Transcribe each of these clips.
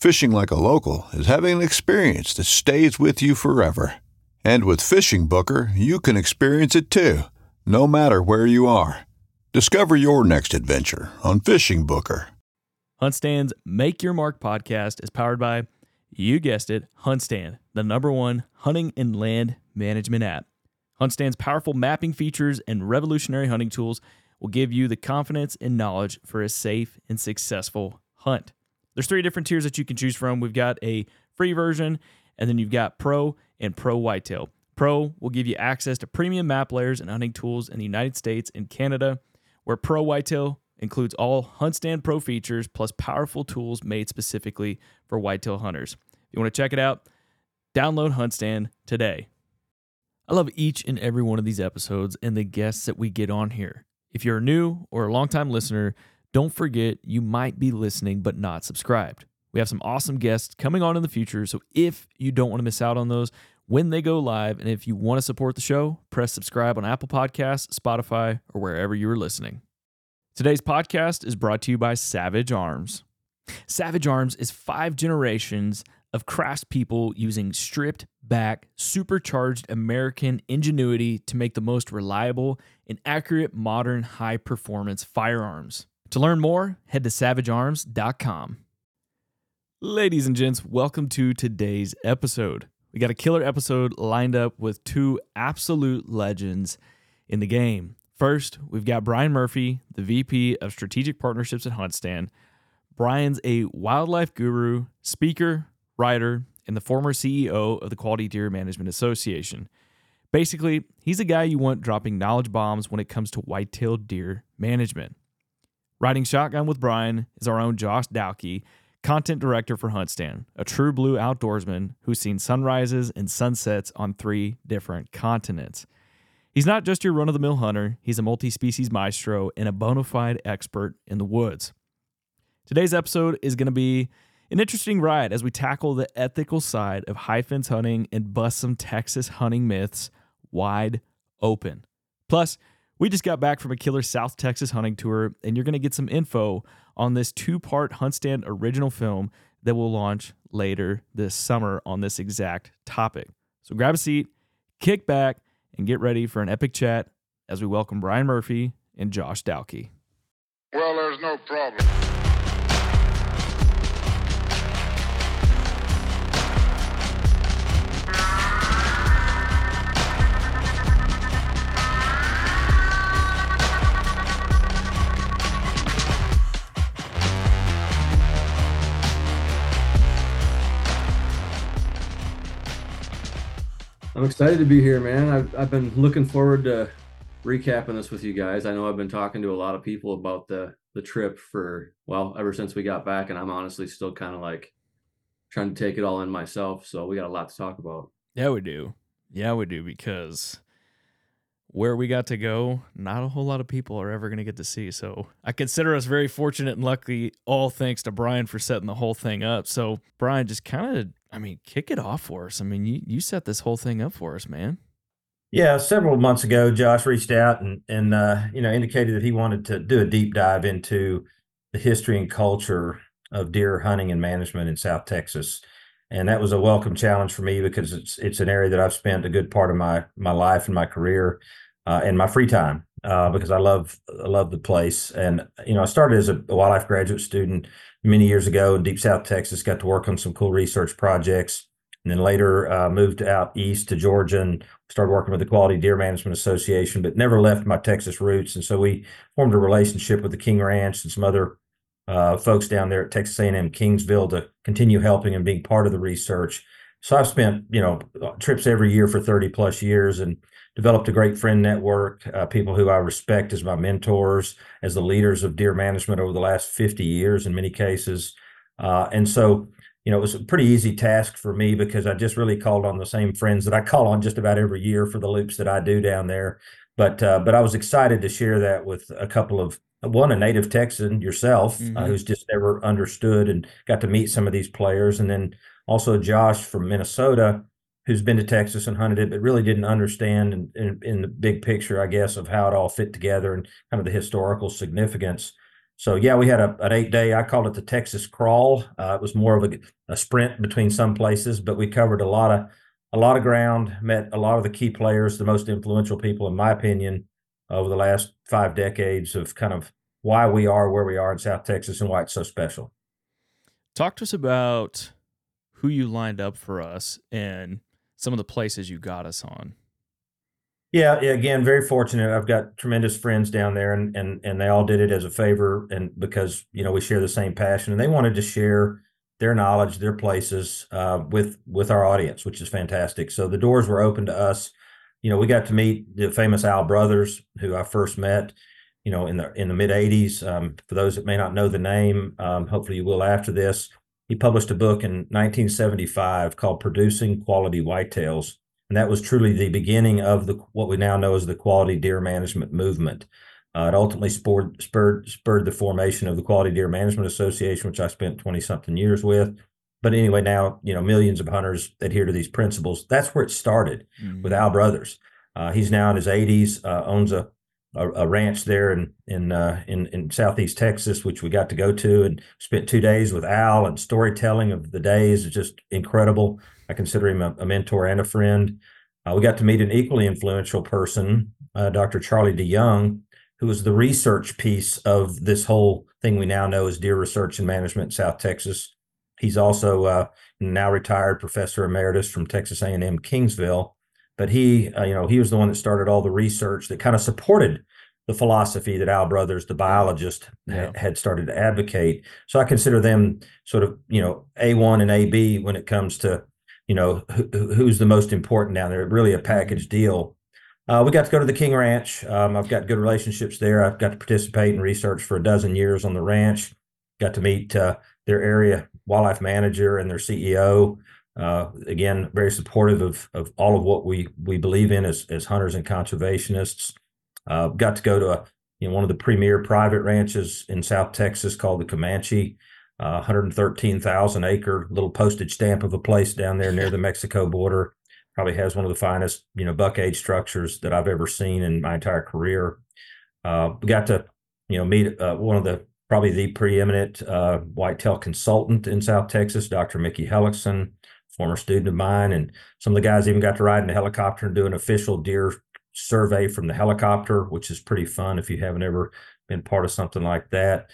Fishing like a local is having an experience that stays with you forever. And with Fishing Booker, you can experience it too, no matter where you are. Discover your next adventure on Fishing Booker. HuntStand's Make Your Mark podcast is powered by, you guessed it, HuntStand, the #1 hunting and land management app. HuntStand's powerful mapping features and revolutionary hunting tools will give you the confidence and knowledge for a safe and successful hunt. There's 3 different tiers that you can choose from. We've got a free version, and then you've got Pro and Pro Whitetail. Pro will give you access to premium map layers and hunting tools in the United States and Canada, where Pro Whitetail includes all HuntStand Pro features plus powerful tools made specifically for whitetail hunters. If you want to check it out, download HuntStand today. I love each and every one of these episodes and the guests that we get on here. If you're a new or a longtime listener, don't forget, you might be listening but not subscribed. We have some awesome guests coming on in the future, so if you don't want to miss out on those when they go live, and if you want to support the show, press subscribe on Apple Podcasts, Spotify, or wherever you are listening. Today's podcast is brought to you by Savage Arms. Savage Arms is 5 generations of craftspeople using stripped back, supercharged American ingenuity to make the most reliable and accurate modern high-performance firearms. To learn more, head to savagearms.com. Ladies and gents, welcome to today's episode. We got a killer episode lined up with 2 absolute legends in the game. First, we've got Brian Murphy, the VP of Strategic Partnerships at HuntStand. Brian's a wildlife guru, speaker, writer, and the former CEO of the Quality Deer Management Association. Basically, he's a guy you want dropping knowledge bombs when it comes to white-tailed deer management. Riding shotgun with Brian is our own Josh Dahlke, content director for HuntStand, a true blue outdoorsman who's seen sunrises and sunsets on 3 different continents. He's not just your run-of-the-mill hunter, he's a multi-species maestro and a bona fide expert in the woods. Today's episode is going to be an interesting ride as we tackle the ethical side of high fence hunting and bust some Texas hunting myths wide open. Plus, we just got back from a killer South Texas hunting tour, and you're going to get some info on this 2-part HuntStand original film that will launch later this summer on this exact topic. So grab a seat, kick back, and get ready for an epic chat as we welcome Brian Murphy and Josh Dahlke. Well, there's no problem. I'm excited to be here, man. I've been looking forward to recapping this with you guys. I know I've been talking to a lot of people about the trip for, well, ever since we got back, and I'm honestly still kind of like trying to take it all in myself. So we got a lot to talk about. Yeah, we do. Yeah, we do, because where we got to go, not a whole lot of people are ever going to get to see. So I consider us very fortunate and lucky, all thanks to Brian for setting the whole thing up. So Brian, just kind of kick it off for us. You set this whole thing up for us, man. Yeah, several months ago, Josh reached out and indicated that he wanted to do a deep dive into the history and culture of deer hunting and management in South Texas. And that was a welcome challenge for me, because it's an area that I've spent a good part of my life and my career and my free time, because I love the place. And, I started as a wildlife graduate student many years ago in deep South Texas, got to work on some cool research projects. And then later moved out east to Georgia and started working with the Quality Deer Management Association, but never left my Texas roots. And so we formed a relationship with the King Ranch and some other folks down there at Texas A&M Kingsville to continue helping and being part of the research. So I've spent, trips every year for 30 plus years and developed a great friend network, people who I respect as my mentors, as the leaders of deer management over the last 50 years in many cases. And so it was a pretty easy task for me, because I just really called on the same friends that I call on just about every year for the loops that I do down there. But I was excited to share that with a couple of, one, a native Texan yourself, mm-hmm. Who's just never understood, and got to meet some of these players. And then also Josh from Minnesota, who's been to Texas and hunted it, but really didn't understand in the big picture, I guess, of how it all fit together and kind of the historical significance. So, yeah, we had an 8-day, I called it the Texas Crawl. It was more of a sprint between some places, but we covered a lot of ground, met a lot of the key players, the most influential people, in my opinion, over the last 5 decades of kind of why we are where we are in South Texas and why it's so special. Talk to us about who you lined up for us and some of the places you got us on. Yeah, again, very fortunate. I've got tremendous friends down there, and they all did it as a favor, and because, we share the same passion, and they wanted to share their knowledge, their places with our audience, which is fantastic. So the doors were open to us. We got to meet the famous Al Brothers, who I first met, in the mid 80s. For those that may not know the name, hopefully you will after this. He published a book in 1975 called Producing Quality Whitetails. And that was truly the beginning of what we now know as the quality deer management movement. It ultimately spurred the formation of the Quality Deer Management Association, which I spent 20-something years with. But anyway, now, millions of hunters adhere to these principles. That's where it started, mm-hmm. with Al Brothers. He's now in his 80s, owns a ranch there in Southeast Texas, which we got to go to, and spent 2 days with Al, and storytelling of the days is just incredible. I consider him a mentor and a friend. We got to meet an equally influential person, Dr. Charlie DeYoung, who was the research piece of this whole thing we now know as deer research and management in South Texas. He's also now retired professor emeritus from Texas A&M Kingsville, but he was the one that started all the research that kind of supported the philosophy that Al Brothers, the biologist, had started to advocate. So I consider them sort of, A1 and AB when it comes to, who's the most important down there. Really a package deal. We got to go to the King Ranch. I've got good relationships there. I've got to participate in research for 12 years on the ranch. Got to meet their area wildlife manager and their CEO. Again, very supportive of all of what we believe in as hunters and conservationists. Got to go to one of the premier private ranches in South Texas called the Comanche. 113,000 acre little postage stamp of a place down there near the Mexico border. Probably has one of the finest, buck age structures that I've ever seen in my entire career. We got to, meet one of the, probably the preeminent whitetail consultant in South Texas, Dr. Mickey Hellickson, former student of mine. And some of the guys even got to ride in a helicopter and do an official deer survey from the helicopter, which is pretty fun if you haven't ever been part of something like that.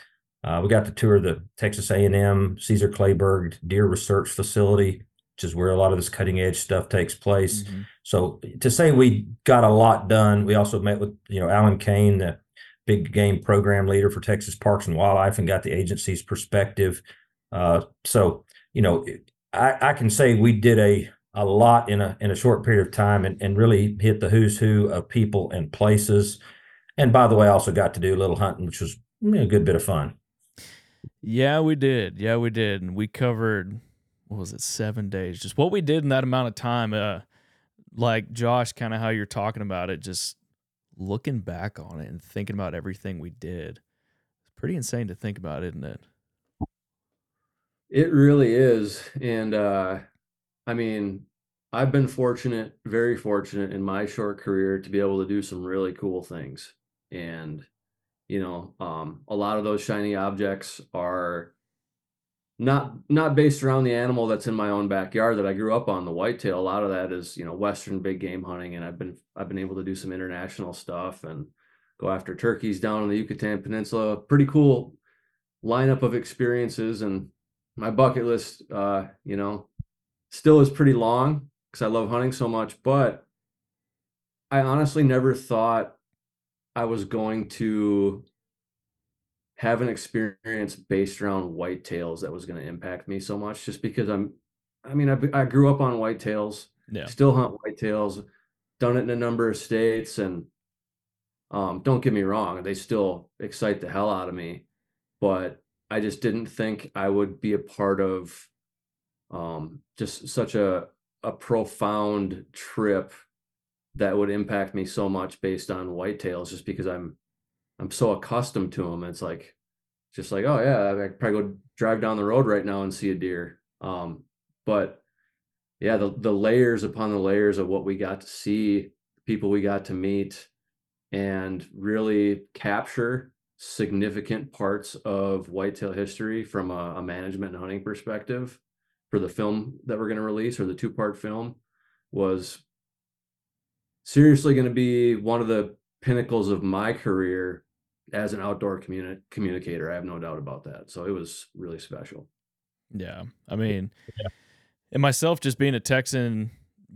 We got to tour the Texas A&M Caesar Kleberg Deer Research Facility, which is where a lot of this cutting-edge stuff takes place. Mm-hmm. So to say we got a lot done, we also met with Alan Kane, the big game program leader for Texas Parks and Wildlife, and got the agency's perspective. I can say we did a lot in a short period of time, and really hit the who's who of people and places. And by the way, I also got to do a little hunting, which was a good bit of fun. Yeah, we did. And we covered, 7 days, just what we did in that amount of time. Like Josh, kind of how you're talking about it, just looking back on it and thinking about everything we did. It's pretty insane to think about, isn't it? It really is. And, I've been fortunate, very fortunate in my short career to be able to do some really cool things. And, you know, a lot of those shiny objects are not based around the animal that's in my own backyard that I grew up on, the whitetail. A lot of that is, you know, Western big game hunting. And I've been able to do some international stuff and go after turkeys down in the Yucatan Peninsula. Pretty cool lineup of experiences. And my bucket list, you know, still is pretty long, because I love hunting so much, but I honestly never thought I was going to have an experience based around whitetails that was going to impact me so much, just because I grew up on whitetails, yeah. Still hunt whitetails, done it in a number of states, and don't get me wrong, they still excite the hell out of me, but I just didn't think I would be a part of just such a profound trip that would impact me so much based on whitetails, just because I'm so accustomed to them. It's like, just like, oh yeah, I could probably go drive down the road right now and see a deer. But yeah, the layers upon the layers of what we got to see, people we got to meet, and really capture significant parts of whitetail history from a management and hunting perspective for the film that we're going to release, or the two-part film, was seriously going to be one of the pinnacles of my career as an outdoor communicator. I have no doubt about that. So it was really special. Yeah. I mean, yeah. And myself, just being a Texan,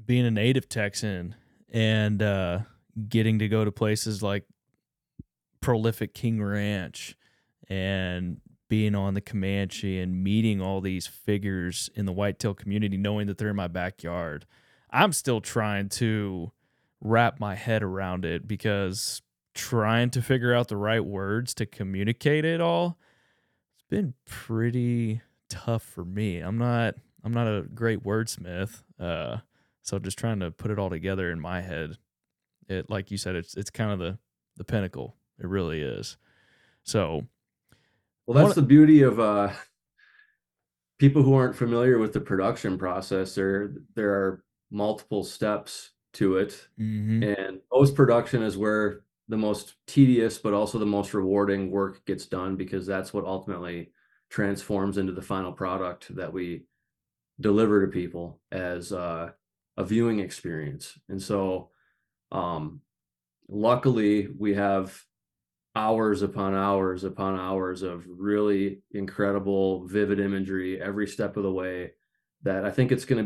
being a native Texan, and getting to go to places like prolific King Ranch and being on the Comanche and meeting all these figures in the whitetail community, knowing that they're in my backyard. I'm still trying to wrap my head around it, because trying to figure out the right words to communicate it all, it's been pretty tough for me. I'm not a great wordsmith. So just trying to put it all together in my head. It, like you said, it's kind of the pinnacle. It really is. So, well, that's the beauty of people who aren't familiar with the production process. There are multiple steps to it. Mm-hmm. And post-production is where the most tedious but also the most rewarding work gets done, because that's what ultimately transforms into the final product that we deliver to people as a viewing experience. And so luckily we have hours upon hours upon hours of really incredible, vivid imagery every step of the way, that I think it's going to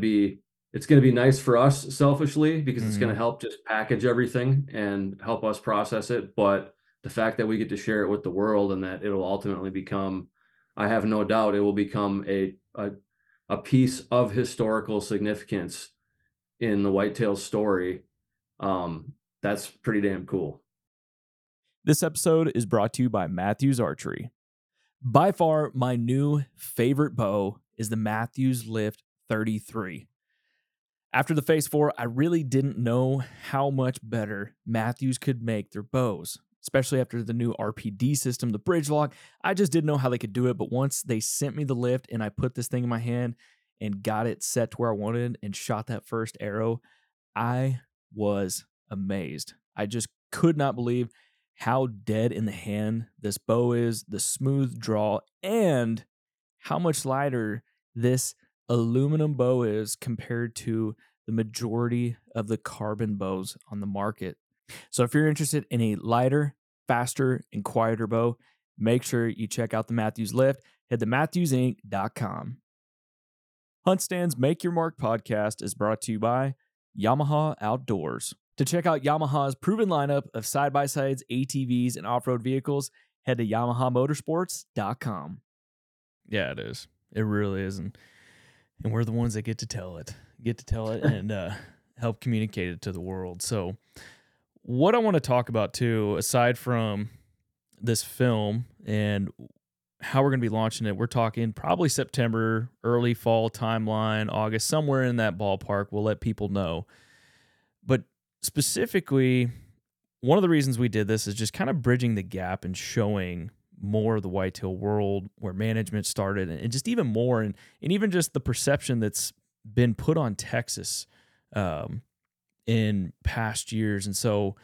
be nice for us selfishly, because it's going to help just package everything and help us process it. But the fact that we get to share it with the world, and that it'll ultimately become, I have no doubt it will become a piece of historical significance in the whitetail story. That's pretty damn cool. This episode is brought to you by Matthews Archery. By far, my new favorite bow is the Matthews Lift 33. After the Phase 4, I really didn't know how much better Matthews could make their bows, especially after the new RPD system, the bridge lock. I just didn't know how they could do it, but once they sent me the Lift and I put this thing in my hand and got it set to where I wanted and shot that first arrow, I was amazed. I just could not believe how dead in the hand this bow is, the smooth draw, and how much lighter this aluminum bow is compared to the majority of the carbon bows on the market. So if you're interested in a lighter, faster, and quieter bow, make sure you check out the Matthews Lift. Head to MatthewsInc.com. HuntStand's Make Your Mark podcast is brought to you by Yamaha Outdoors. To check out Yamaha's proven lineup of side-by-sides, ATVs, and off-road vehicles, head to YamahaMotorsports.com. Yeah, it is. It really is. And we're the ones that get to tell it and help communicate it to the world. So what I want to talk about, too, aside from this film and how we're going to be launching it, we're talking probably September, early fall timeline, August, somewhere in that ballpark. We'll let people know. But specifically, one of the reasons we did this is just kind of bridging the gap and showing more of the whitetail world, where management started, and just even more, and even just the perception that's been put on Texas in past years. And so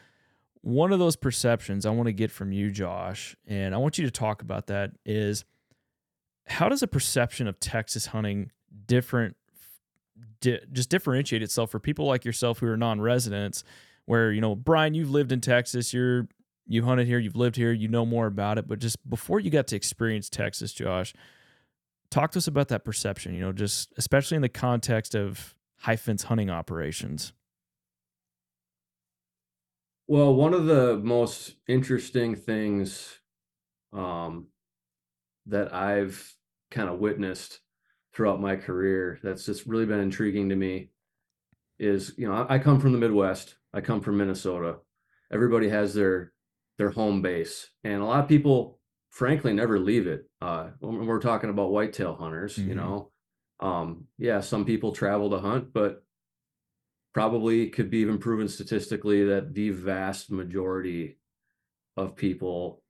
one of those perceptions I want to get from you, Josh, and I want you to talk about that, is how does a perception of Texas hunting differentiate itself for people like yourself who are non-residents, where, you know, Brian, you've lived in Texas, you hunted here, you've lived here, you know more about it, but just before you got to experience Texas, Josh, talk to us about that perception, you know, just especially in the context of high fence hunting operations. Well, one of the most interesting things that I've kind of witnessed throughout my career that's just really been intriguing to me is, you know, I come from the Midwest. I come from Minnesota. Everybody has their home base, and a lot of people frankly never leave it. When we're talking about whitetail hunters, mm-hmm. you know, yeah, some people travel to hunt, but probably could be even proven statistically that the vast majority of people,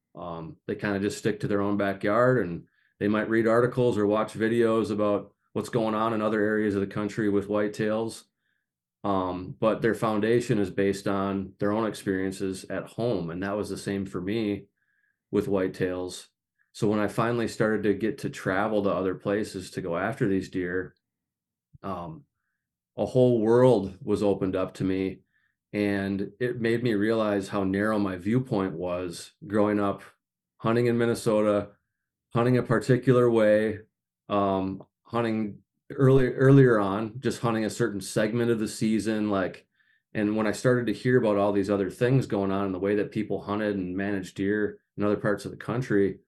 they kind of just stick to their own backyard, and they might read articles or watch videos about what's going on in other areas of the country with whitetails. But their foundation is based on their own experiences at home. And that was the same for me with whitetails. So when I finally started to get to travel to other places to go after these deer, a whole world was opened up to me, and it made me realize how narrow my viewpoint was growing up hunting in Minnesota, hunting a particular way, hunting earlier on, just hunting a certain segment of the season. Like, and when I started to hear about all these other things going on in the way that people hunted and managed deer in other parts of the country,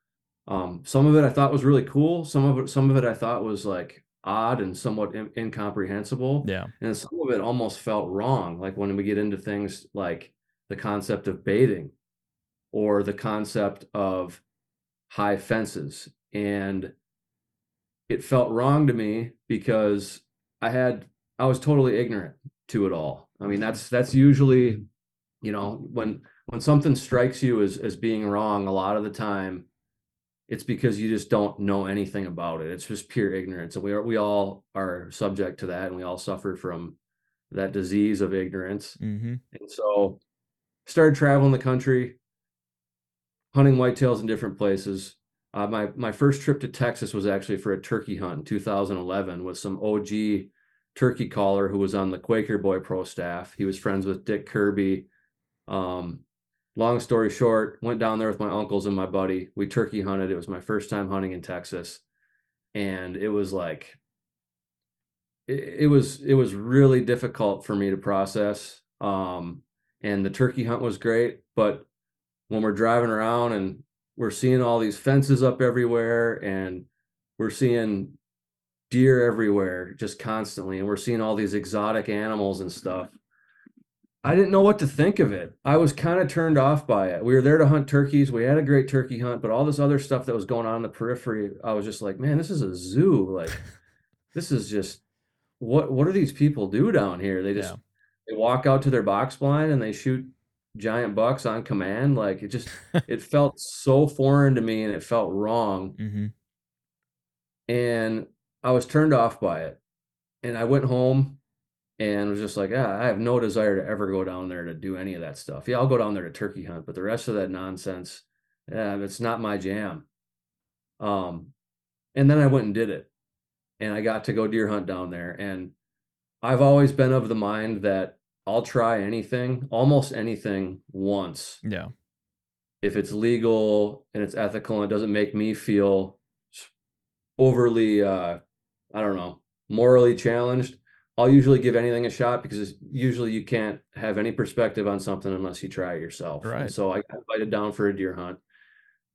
some of it I thought was really cool. Some of it I thought was like odd and somewhat incomprehensible. Yeah. And some of it almost felt wrong. Like when we get into things like the concept of baiting or the concept of high fences, and it felt wrong to me because I was totally ignorant to it all. I mean, that's usually, you know, when something strikes you as being wrong, a lot of the time it's because you just don't know anything about it. It's just pure ignorance, and we all are subject to that, and we all suffer from that disease of ignorance. Mm-hmm. And so started traveling the country, hunting whitetails in different places. My first trip to Texas was actually for a turkey hunt in 2011 with some OG turkey caller who was on the Quaker Boy Pro staff. He was friends with Dick Kirby. Long story short, went down there with my uncles and my buddy. We turkey hunted. It was my first time hunting in Texas, and it was like it was really difficult for me to process. And the turkey hunt was great, but when we're driving around and we're seeing all these fences up everywhere, and we're seeing deer everywhere just constantly, and we're seeing all these exotic animals and stuff, I didn't know what to think of it. I was kind of turned off by it. We were there to hunt turkeys. We had a great turkey hunt, but all this other stuff that was going on in the periphery, I was just like, man, this is a zoo. Like, this is just, what do these people do down here? They just, they walk out to their box blind and they shoot giant bucks on command. Like, it felt so foreign to me, and it felt wrong. Mm-hmm. And I was turned off by it, and I went home and was just like, I have no desire to ever go down there to do any of that stuff. I'll go down there to turkey hunt, but the rest of that nonsense, it's not my jam. And then I went and did it, and I got to go deer hunt down there, and I've always been of the mind that I'll try anything, almost anything, once. Yeah. If it's legal and it's ethical and it doesn't make me feel overly, morally challenged, I'll usually give anything a shot, because usually you can't have any perspective on something unless you try it yourself. Right. And so I got invited down for a deer hunt.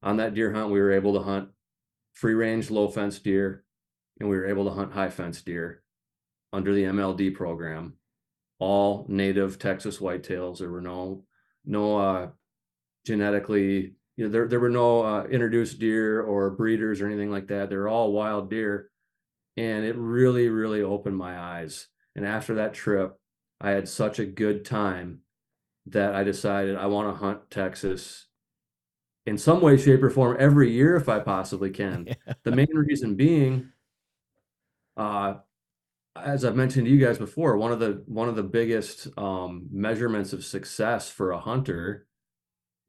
On that deer hunt, we were able to hunt free range, low fence deer, and we were able to hunt high fence deer under the MLD program. All native Texas whitetails. There were no genetically, you know, there were no introduced deer or breeders or anything like that. They're all wild deer, and it really, really opened my eyes. And after that trip, I had such a good time that I decided I want to hunt Texas in some way, shape, or form every year if I possibly can. Yeah. The main reason being, as I've mentioned to you guys before, one of the biggest measurements of success for a hunter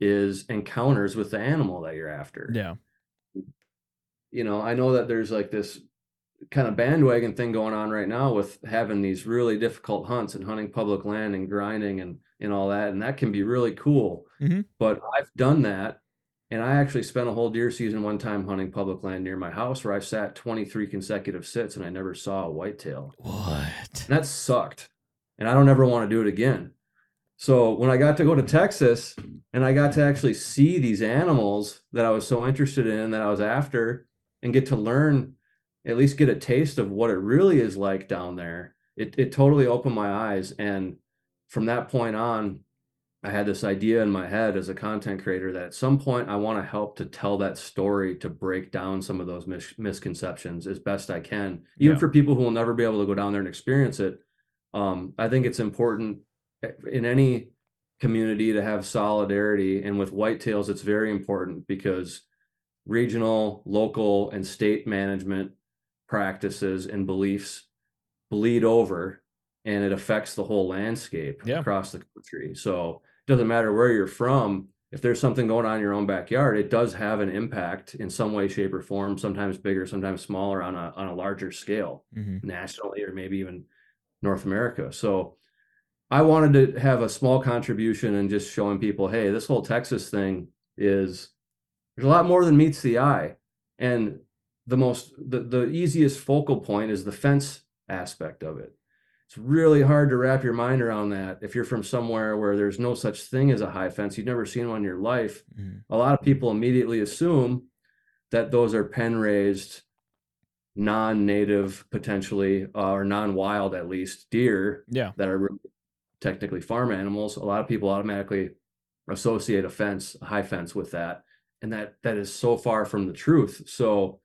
is encounters with the animal that you're after. Yeah. You know, I know that there's like this kind of bandwagon thing going on right now with having these really difficult hunts and hunting public land and grinding and all that. And that can be really cool, mm-hmm. but I've done that. And I actually spent a whole deer season one time hunting public land near my house where I sat 23 consecutive sits and I never saw a whitetail. What? And that sucked. And I don't ever want to do it again. So when I got to go to Texas and I got to actually see these animals that I was so interested in, that I was after, and get to learn, at least get a taste of what it really is like down there, it totally opened my eyes. And from that point on, I had this idea in my head as a content creator that at some point I want to help to tell that story, to break down some of those misconceptions as best I can, even for people who will never be able to go down there and experience it. I think it's important in any community to have solidarity, and with whitetails it's very important because regional, local, and state management practices and beliefs bleed over, and it affects the whole landscape across the country. So it doesn't matter where you're from, if there's something going on in your own backyard, it does have an impact in some way, shape, or form, sometimes bigger, sometimes smaller, on a larger scale, mm-hmm. nationally or maybe even North America. So I wanted to have a small contribution and just showing people, hey, this whole Texas thing is, there's a lot more than meets the eye. And the easiest focal point is the fence aspect of it. It's really hard to wrap your mind around that. If you're from somewhere where there's no such thing as a high fence, you've never seen one in your life. Mm. A lot of people immediately assume that those are pen raised, non-native potentially, or non-wild at least deer that are really technically farm animals. A lot of people automatically associate a fence, a high fence, with that. And that is so far from the truth. So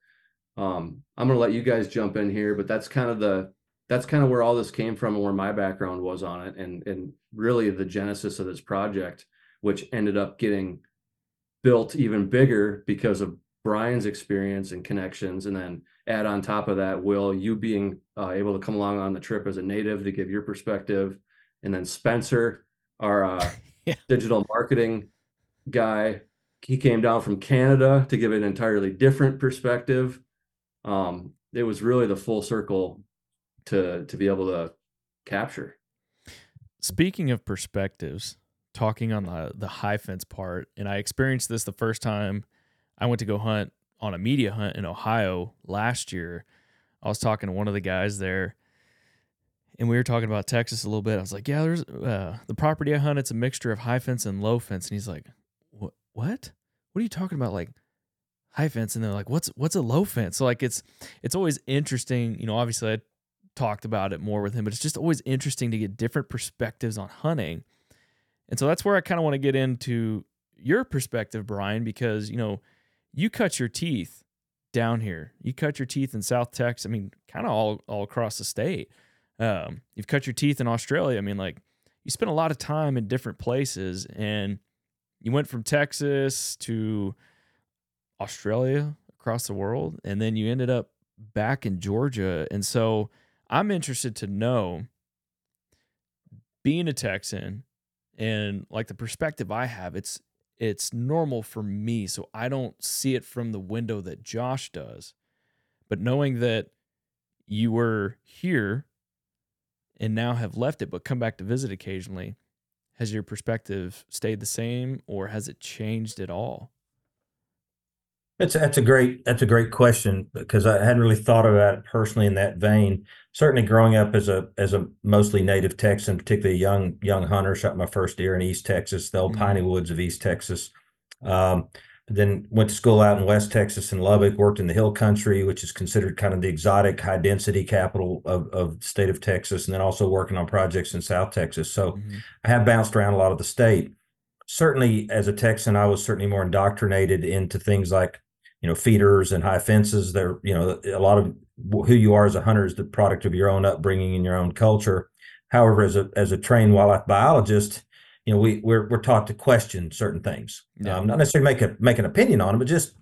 I'm going to let you guys jump in here, but that's kind of where all this came from and where my background was on it. And really the genesis of this project, which ended up getting built even bigger because of Brian's experience and connections. And then add on top of that, Will, you being able to come along on the trip as a native to give your perspective. And then Spencer, our digital marketing guy, he came down from Canada to give an entirely different perspective. It was really the full circle to be able to capture. Speaking of perspectives, talking on the high fence part, and I experienced this the first time I went to go hunt on a media hunt in Ohio last year. I was talking to one of the guys there, and we were talking about Texas a little bit. I was like, yeah, there's the property I hunt, it's a mixture of high fence and low fence. And he's like, what are you talking about? Like high fence. And they're like, what's a low fence? So like, it's always interesting, you know, obviously I talked about it more with him, but it's just always interesting to get different perspectives on hunting. And so that's where I kind of want to get into your perspective, Brian, because, you know, you cut your teeth down here, you cut your teeth in South Texas. I mean, kind of all across the state. You've cut your teeth in Australia. I mean, like, you spent a lot of time in different places, and you went from Texas to Australia, across the world, and then you ended up back in Georgia. And so I'm interested to know, being a Texan, and like the perspective I have, it's normal for me, so I don't see it from the window that Josh does. But knowing that you were here and now have left it but come back to visit occasionally, has your perspective stayed the same, or has it changed at all? That's a great question, because I hadn't really thought about it personally in that vein. Certainly, growing up as a mostly native Texan, particularly a young hunter, shot my first deer in East Texas, the old mm-hmm. piney woods of East Texas. Then went to school out in West Texas in Lubbock, worked in the hill country, which is considered kind of the exotic high density capital of the state of Texas, and then also working on projects in South Texas. So mm-hmm. I have bounced around a lot of the state. Certainly as a Texan, I was certainly more indoctrinated into things like, you know, feeders and high fences. There, you know, a lot of who you are as a hunter is the product of your own upbringing and your own culture. However, as a trained wildlife biologist, you know, we're taught to question certain things, not necessarily make an opinion on them, but just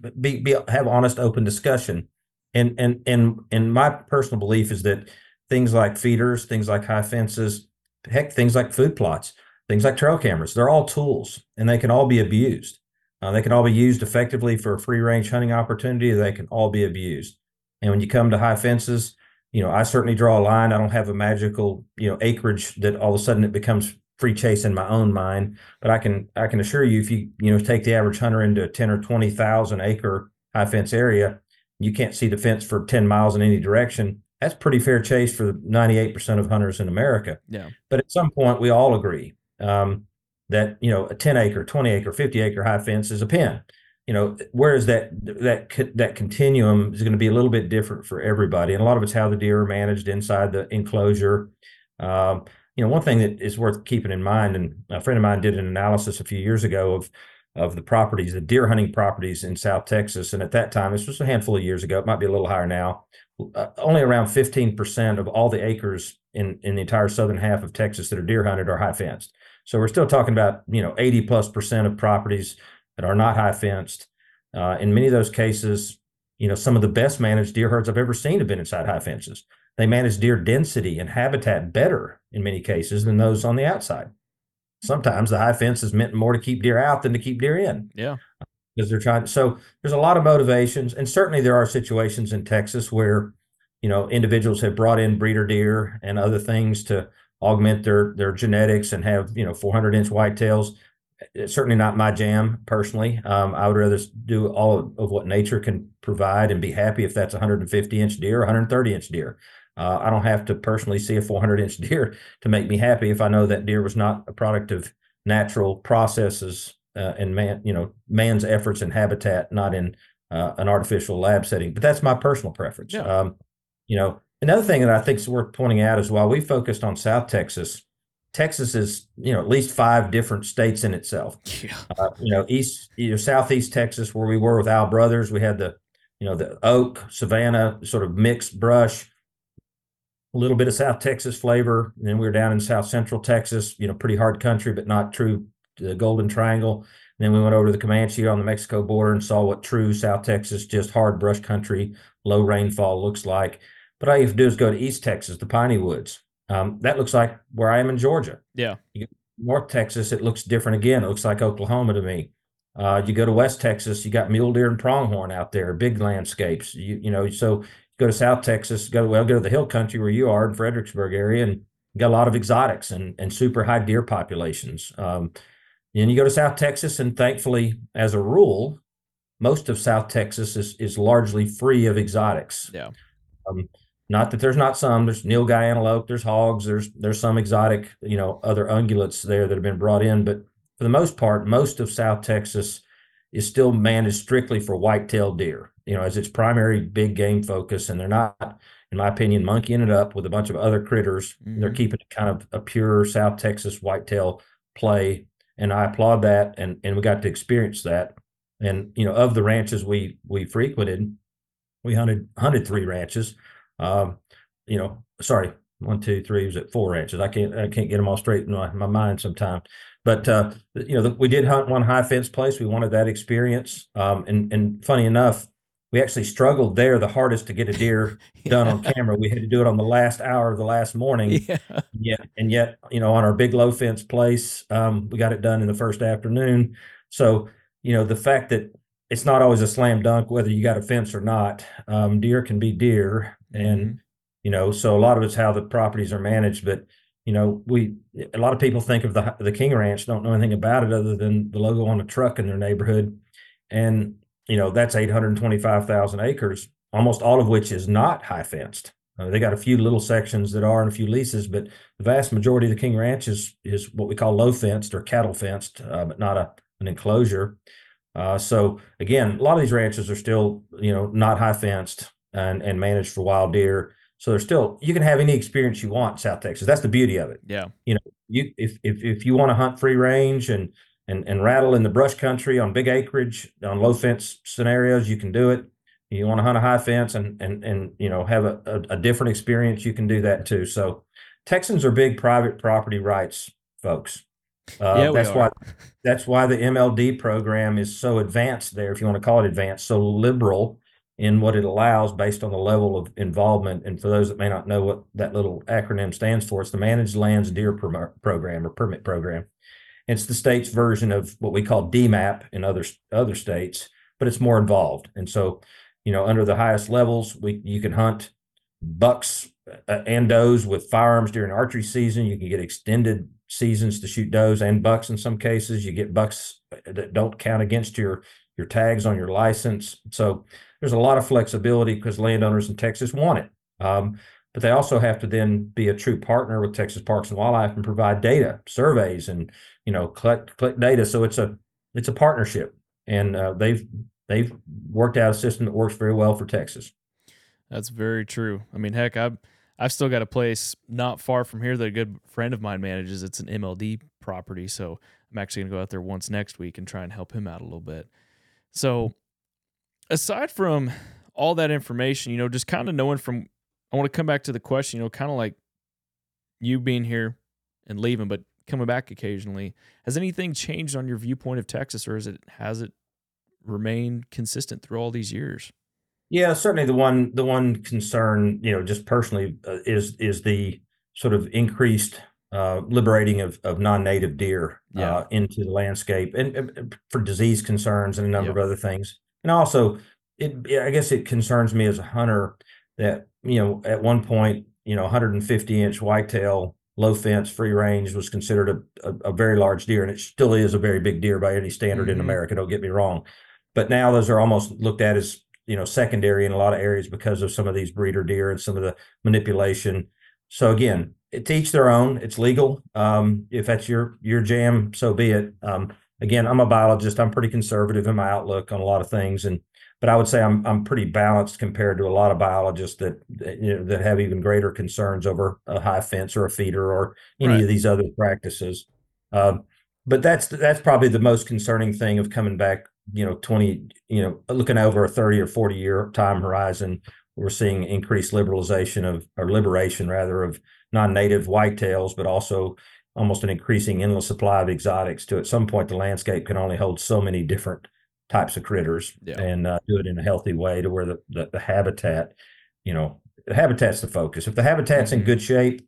have honest, open discussion. And my personal belief is that things like feeders, things like high fences, heck, things like food plots, things like trail cameras. They're all tools, and they can all be abused. They can all be used effectively for a free-range hunting opportunity. They can all be abused. And when you come to high fences, you know, I certainly draw a line. I don't have a magical, you know, acreage that all of a sudden it becomes free chase in my own mind. But I can assure you, if you, you know, take the average hunter into a 10 or 20,000 acre high fence area, you can't see the fence for 10 miles in any direction. That's pretty fair chase for 98% of hunters in America. Yeah. But at some point, we all agree that, you know, a 10 acre, 20 acre, 50 acre high fence is a pen. You know, whereas that continuum is going to be a little bit different for everybody, and a lot of it's how the deer are managed inside the enclosure. You know, one thing that is worth keeping in mind, and a friend of mine did an analysis a few years ago of the properties, the deer hunting properties in South Texas, and at that time, this was a handful of years ago, it might be a little higher now, only around 15% of all the acres in the entire southern half of Texas that are deer hunted are high fenced. So we're still talking about, you know, 80+% of properties that are not high fenced. In many of those cases, you know, some of the best managed deer herds I've ever seen have been inside high fences. They manage deer density and habitat better in many cases than those on the outside. Sometimes the high fence is meant more to keep deer out than to keep deer in. Yeah. Because they're trying to, so there's a lot of motivations, and certainly there are situations in Texas where, you know, individuals have brought in breeder deer and other things to augment their genetics and have, you know, 400-inch whitetails. It's certainly not my jam personally. I would rather do all of what nature can provide and be happy if that's 150-inch deer, 130-inch deer. I don't have to personally see a 400-inch deer to make me happy if I know that deer was not a product of natural processes and man, you know, man's efforts in habitat, not in an artificial lab setting. But that's my personal preference. Yeah. You know, another thing that I think is worth pointing out is while we focused on South Texas, Texas is, you know, at least 5 different states in itself. Yeah. You know, southeast Texas, where we were with Al Brothers, we had the, you know, the oak, savanna, sort of mixed brush, a little bit of South Texas flavor. And then we were down in South Central Texas, you know, pretty hard country, but not true the Golden Triangle. And then we went over to the Comanche on the Mexico border and saw what true South Texas, just hard brush country, low rainfall looks like. But all you have to do is go to East Texas, the Piney Woods. That looks like where I am in Georgia. Yeah. You go to North Texas, it looks different again. It looks like Oklahoma to me. You go to West Texas, you got mule deer and pronghorn out there, big landscapes. You know, so you go to South Texas, go to the hill country where you are in Fredericksburg area, and you got a lot of exotics and super high deer populations. And you go to South Texas, and thankfully, as a rule, most of South Texas is largely free of exotics. Yeah. Not that there's not some, there's nilgai antelope, there's hogs, there's some exotic, you know, other ungulates there that have been brought in. But for the most part, most of South Texas is still managed strictly for white-tailed deer, you know, as its primary big game focus. And they're not, in my opinion, monkeying it up with a bunch of other critters. Mm-hmm. They're keeping it kind of a pure South Texas whitetail play. And I applaud that. And we got to experience that. And, you know, of the ranches we frequented, we hunted 3 ranches. You know, sorry, 1, 2, 3, was at 4 ranches. I can't get them all straight in my mind sometimes, but, you know, we did hunt one high fence place. We wanted that experience. And funny enough, we actually struggled there the hardest to get a deer yeah. done on camera. We had to do it on the last hour of the last morning. Yeah. And yet, you know, on our big low fence place, we got it done in the first afternoon. So, you know, the fact that it's not always a slam dunk, whether you got a fence or not, deer can be deer. And, mm-hmm. you know, so a lot of it's how the properties are managed, but, you know, a lot of people think of the King Ranch, don't know anything about it other than the logo on a truck in their neighborhood. And, you know, that's 825,000 acres, almost all of which is not high fenced. They got a few little sections that are and a few leases, but the vast majority of the King Ranch is what we call low fenced or cattle fenced, but not an enclosure. So again, a lot of these ranches are still, you know, not high fenced and managed for wild deer. So there's still, you can have any experience you want in South Texas. That's the beauty of it. Yeah. You know, you if you want to hunt free range and rattle in the brush country on big acreage, on low fence scenarios, you can do it. You want to hunt a high fence and you know, have a different experience, you can do that too. So Texans are big private property rights folks. Yeah, that's why the MLD program is so advanced there, if you want to call it advanced, so liberal in what it allows based on the level of involvement. And for those that may not know what that little acronym stands for, it's the Managed Lands Deer Program or Permit Program. It's the state's version of what we call DMAP in other states, but it's more involved. And so, you know, under the highest levels, you can hunt bucks and does with firearms during archery season. You can get extended seasons to shoot does and bucks in some cases. You get bucks that don't count against your tags on your license. So there's a lot of flexibility because landowners in Texas want it. But they also have to then be a true partner with Texas Parks and Wildlife and provide data, surveys, and, you know, collect data. So it's a partnership, and they've worked out a system that works very well for Texas. That's very true. I mean, heck, I've still got a place not far from here that a good friend of mine manages. It's an MLD property, so I'm actually going to go out there once next week and try and help him out a little bit. So aside from all that information, you know, just kind of knowing from, I want to come back to the question, you know, kind of like you being here and leaving, but coming back occasionally, has anything changed on your viewpoint of Texas, or has it remained consistent through all these years? Yeah, certainly the one concern, you know, just personally, is the sort of increased liberating of non-native deer into the landscape, and for disease concerns and a number of other things. And also, I guess it concerns me as a hunter that, you know, at one point, you know, 150-inch whitetail, low fence, free range was considered a very large deer, and it still is a very big deer by any standard in America, don't get me wrong. But now those are almost looked at as, you know, secondary in a lot of areas because of some of these breeder deer and some of the manipulation. So again, to each their own. It's legal. If that's your jam, so be it. Again, I'm a biologist. I'm pretty conservative in my outlook on a lot of things, but I would say I'm pretty balanced compared to a lot of biologists that you know, that have even greater concerns over a high fence or a feeder or any of these other practices. But that's probably the most concerning thing of coming back. You know, looking over a 30 or 40 year time horizon, we're seeing increased liberation of non-native whitetails, but also almost an increasing endless supply of exotics. At some point, the landscape can only hold so many different types of critters and do it in a healthy way to where the habitat, you know, the habitat's the focus. If the habitat's in good shape,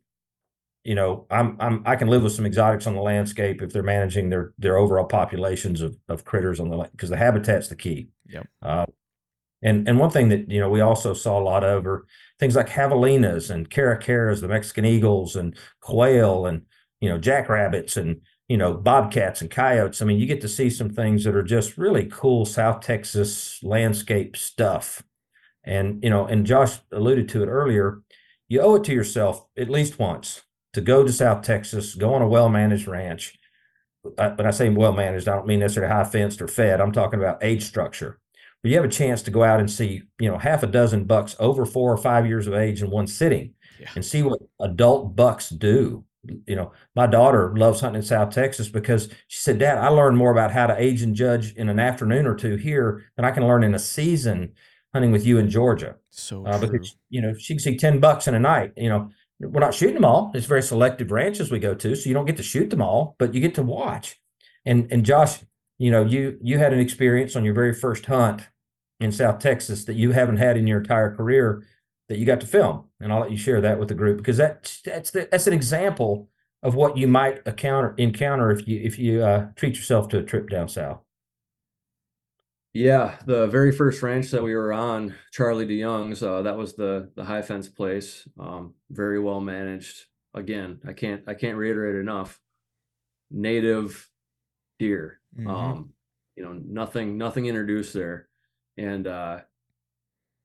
you know, I can live with some exotics on the landscape if they're managing their overall populations of critters on the land, because the habitat's the key. Yeah. And one thing that, you know, we also saw a lot of are things like javelinas and caracaras, the Mexican eagles, and quail, and, you know, jackrabbits, and, you know, bobcats and coyotes. I mean, you get to see some things that are just really cool South Texas landscape stuff. And, you know, and Josh alluded to it earlier, you owe it to yourself at least once to go to South Texas, go on a well-managed ranch. When I say well-managed, I don't mean necessarily high-fenced or fed. I'm talking about age structure. But you have a chance to go out and see, you know, half a dozen bucks over 4 or 5 years of age in one sitting and see what adult bucks do. You know, my daughter loves hunting in South Texas because she said, Dad, I learned more about how to age and judge in an afternoon or two here than I can learn in a season hunting with you in Georgia. So true. Because, you know, she can see 10 bucks in a night, you know. We're not shooting them all. It's very selective ranches we go to, so you don't get to shoot them all, but you get to watch. And Josh, you know, you had an experience on your very first hunt in South Texas that you haven't had in your entire career that you got to film. And I'll let you share that with the group, because that's an example of what you might encounter if you treat yourself to a trip down south. Yeah, the very first ranch that we were on, Charlie DeYoung's, that was the high fence place. Very well managed. Again, I can't reiterate enough. Native deer. You know, nothing introduced there. And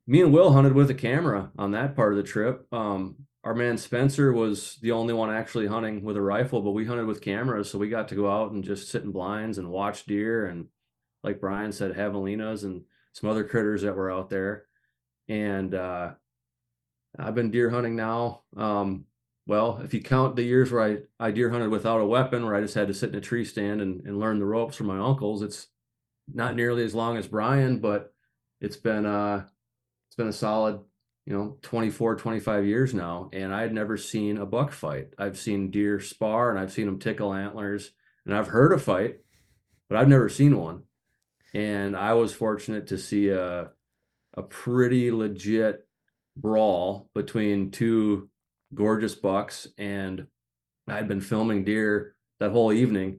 me and Will hunted with a camera on that part of the trip. Our man Spencer was the only one actually hunting with a rifle, but we hunted with cameras, so we got to go out and just sit in blinds and watch deer, and like Brian said, javelinas and some other critters that were out there. And I've been deer hunting now. Well, if you count the years where I deer hunted without a weapon, where I just had to sit in a tree stand and learn the ropes from my uncles, it's not nearly as long as Brian, but it's been a solid, you know, 24, 25 years now. And I had never seen a buck fight. I've seen deer spar, and I've seen them tickle antlers, and I've heard a fight, but I've never seen one. And I was fortunate to see a a pretty legit brawl between two gorgeous bucks, and I'd been filming deer that whole evening,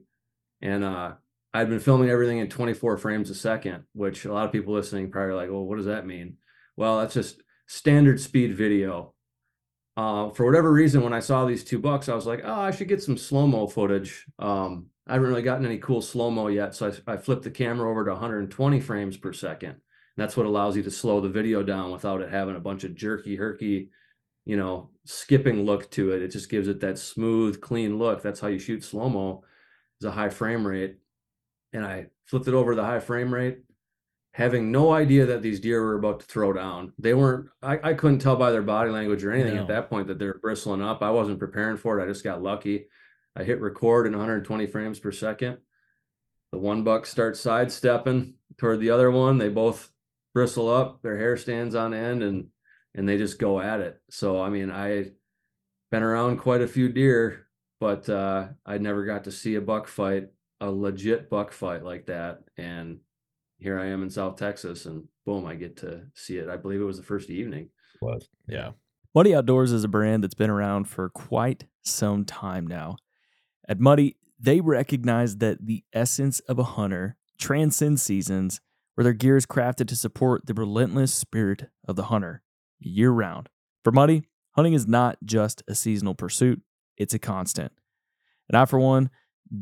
and I'd been filming everything in 24 frames a second, which a lot of people listening probably are like, well, what does that mean? Well, that's just standard speed video. For whatever reason, when I saw these two bucks, I was like, oh, I should get some slow-mo footage. I haven't really gotten any cool slow-mo yet. So I flipped the camera over to 120 frames per second. And that's what allows you to slow the video down without it having a bunch of jerky, herky, you know, skipping look to it. It just gives it that smooth, clean look. That's how you shoot slow-mo, is a high frame rate. And I flipped it over to the high frame rate, having no idea that these deer were about to throw down. They weren't, I couldn't tell by their body language or anything at that point that they were bristling up. I wasn't preparing for it. I just got lucky. I hit record in 120 frames per second. The one buck starts sidestepping toward the other one. They both bristle up, their hair stands on end, and they just go at it. So, I mean, I've been around quite a few deer, but I never got to see a buck fight, a legit buck fight like that. And here I am in South Texas, and boom, I get to see it. I believe it was the first evening. It was, yeah. Muddy Outdoors is a brand that's been around for quite some time now. At Muddy, they recognize that the essence of a hunter transcends seasons, where their gear is crafted to support the relentless spirit of the hunter year-round. For Muddy, hunting is not just a seasonal pursuit, it's a constant. And I, for one,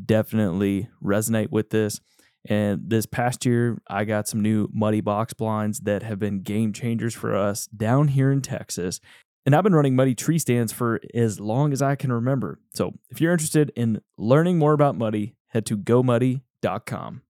definitely resonate with this. And this past year, I got some new Muddy box blinds that have been game changers for us down here in Texas. And I've been running Muddy tree stands for as long as I can remember. So if you're interested in learning more about Muddy, head to gomuddy.com.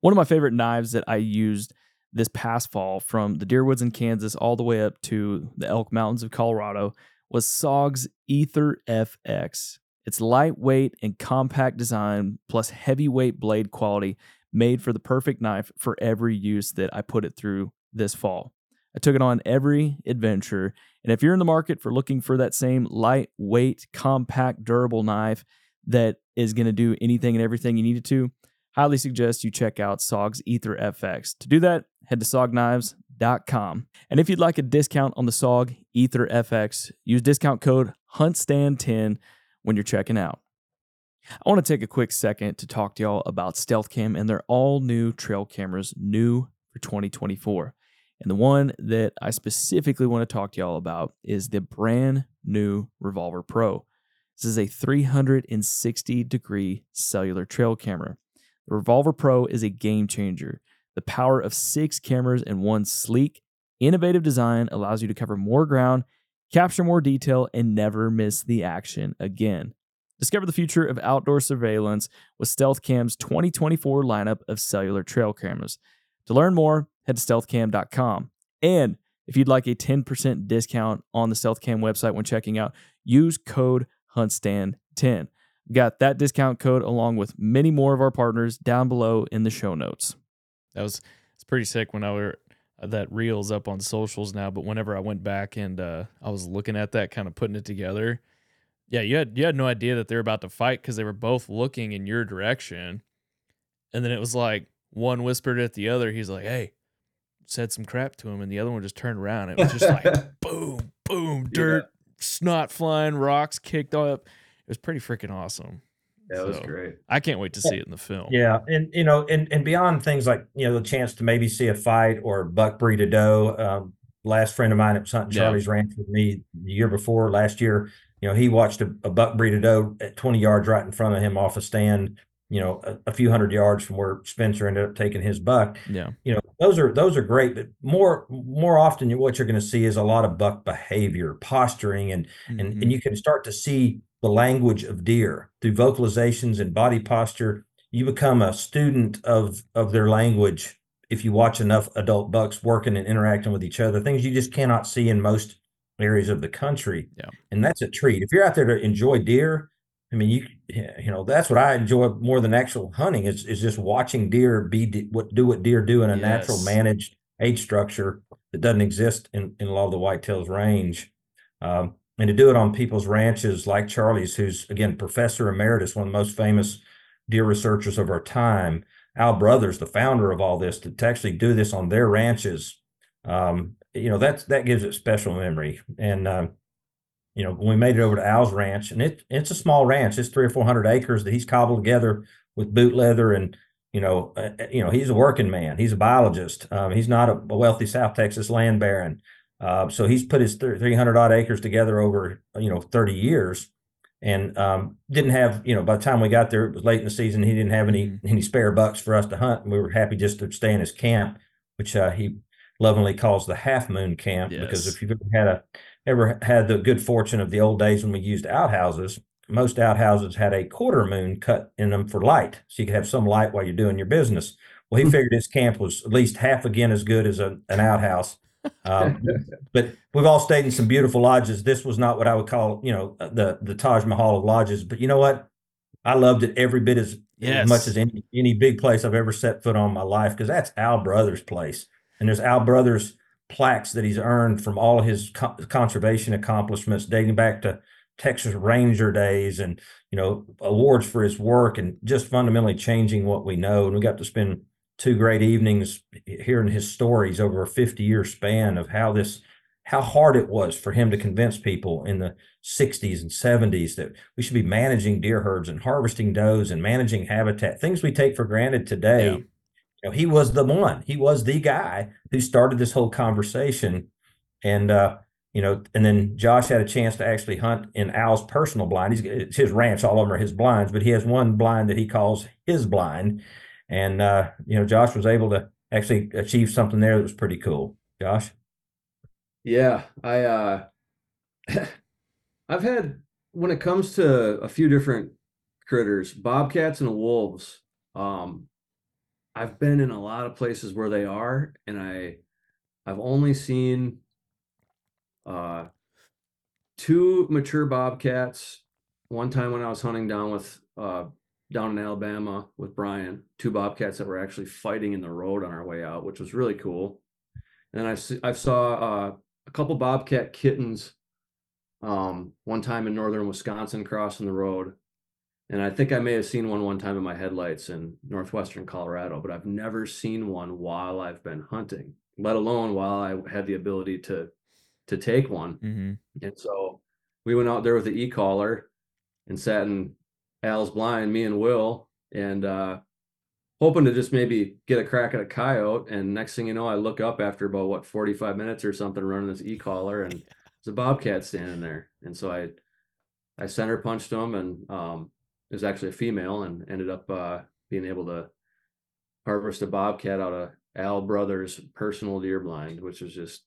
One of my favorite knives that I used this past fall, from the Deerwoods in Kansas all the way up to the Elk Mountains of Colorado, was SOG's Ether FX. Its lightweight and compact design plus heavyweight blade quality made for the perfect knife for every use that I put it through this fall. I took it on every adventure, and if you're in the market for looking for that same lightweight, compact, durable knife that is going to do anything and everything you need it to, highly suggest you check out SOG's Ether FX. To do that, head to SOGKnives.com. And if you'd like a discount on the SOG Ether FX, use discount code HuntStand10 when you're checking out. I want to take a quick second to talk to y'all about Stealth Cam and their all-new trail cameras, new for 2024. And the one that I specifically want to talk to y'all about is the brand new Revolver Pro. This is a 360-degree cellular trail camera. The Revolver Pro is a game changer. The power of 6 cameras in one sleek, innovative design allows you to cover more ground, capture more detail, and never miss the action again. Discover the future of outdoor surveillance with Stealth Cam's 2024 lineup of cellular trail cameras. To learn more, head to stealthcam.com. And if you'd like a 10% discount on the Stealth Cam website when checking out, use code HuntStand10. We've got that discount code along with many more of our partners down below in the show notes. It's pretty sick when I were that reels up on socials now, but whenever I went back and I was looking at that, kind of putting it together, you had no idea that they're about to fight because they were both looking in your direction, and then it was like one whispered at the other, he's like, "Hey," said some crap to him, and the other one just turned around. It was just like boom, boom, dirt, snot flying, rocks kicked up. It was pretty freaking awesome. That was great. I can't wait to see it in the film. Yeah. And, you know, and beyond things like, you know, the chance to maybe see a fight or buck breed a doe. Last friend of mine that was hunting Charlie's Ranch with me the year before, last year, you know, he watched a buck breed a doe at 20 yards right in front of him off a stand, you know, a few hundred yards from where Spencer ended up taking his buck. Yeah. You know, those are great, but more often what you're going to see is a lot of buck behavior, posturing, and you can start to see the language of deer through vocalizations and body posture. You become a student of their language if you watch enough adult bucks working and interacting with each other, things you just cannot see in most areas of the country. Yeah. And that's a treat. If you're out there to enjoy deer, I mean, you know, that's what I enjoy more than actual hunting is just watching deer do what deer do in a natural managed age structure that doesn't exist in a lot of the whitetails range. And to do it on people's ranches like Charlie's, who's, again, Professor Emeritus, one of the most famous deer researchers of our time, Al Brothers, the founder of all this, to actually do this on their ranches you know, that gives it special memory. And, you know, we made it over to Al's ranch, and it's a small ranch. It's 300 or 400 acres that he's cobbled together with boot leather. And, you know, he's a working man. He's a biologist. He's not a wealthy South Texas land baron. So he's put his 300 odd acres together over, 30 years, and didn't have, by the time we got there, it was late in the season. He didn't have any spare bucks for us to hunt. And we were happy just to stay in his camp, which he lovingly calls the Half Moon Camp. Yes. Because if you've ever had the good fortune of the old days when we used outhouses, most outhouses had a quarter moon cut in them for light, so you could have some light while you're doing your business. Well, he figured his camp was at least half again as good as an outhouse. But we've all stayed in some beautiful lodges. This was not what I would call, the Taj Mahal of lodges. But you know what? I loved it every bit as much as any big place I've ever set foot on in my life, because that's Al Brothers' place. And there's Al Brothers plaques that he's earned from all his conservation accomplishments, dating back to Texas Ranger days, and, awards for his work, and just fundamentally changing what we know. And we got to spend two great evenings hearing his stories over a 50-year span of how hard it was for him to convince people in the 60s and 70s that we should be managing deer herds and harvesting does and managing habitat, things we take for granted today. Yeah. He was the one. He was the guy who started this whole conversation. And, and then Josh had a chance to actually hunt in Al's personal blind. It's his ranch. All of them are his blinds, but he has one blind that he calls his blind. And, Josh was able to actually achieve something there that was pretty cool. Josh? Yeah, I've had, when it comes to a few different critters, bobcats and wolves, I've been in a lot of places where they are, and I've only seen two mature bobcats. One time when I was hunting down in Alabama with Brian, two bobcats that were actually fighting in the road on our way out, which was really cool. And I've saw a couple bobcat kittens one time in northern Wisconsin crossing the road. And I think I may have seen one time in my headlights in northwestern Colorado, but I've never seen one while I've been hunting, let alone while I had the ability to take one. Mm-hmm. And so we went out there with the e-collar and sat in Al's blind, me and Will, and hoping to just maybe get a crack at a coyote. And next thing you know, I look up after about 45 minutes or something running this e-collar, and there's a bobcat standing there. And so I center punched him, and it was actually a female, and ended up being able to harvest a bobcat out of Al Brothers' personal deer blind, which was just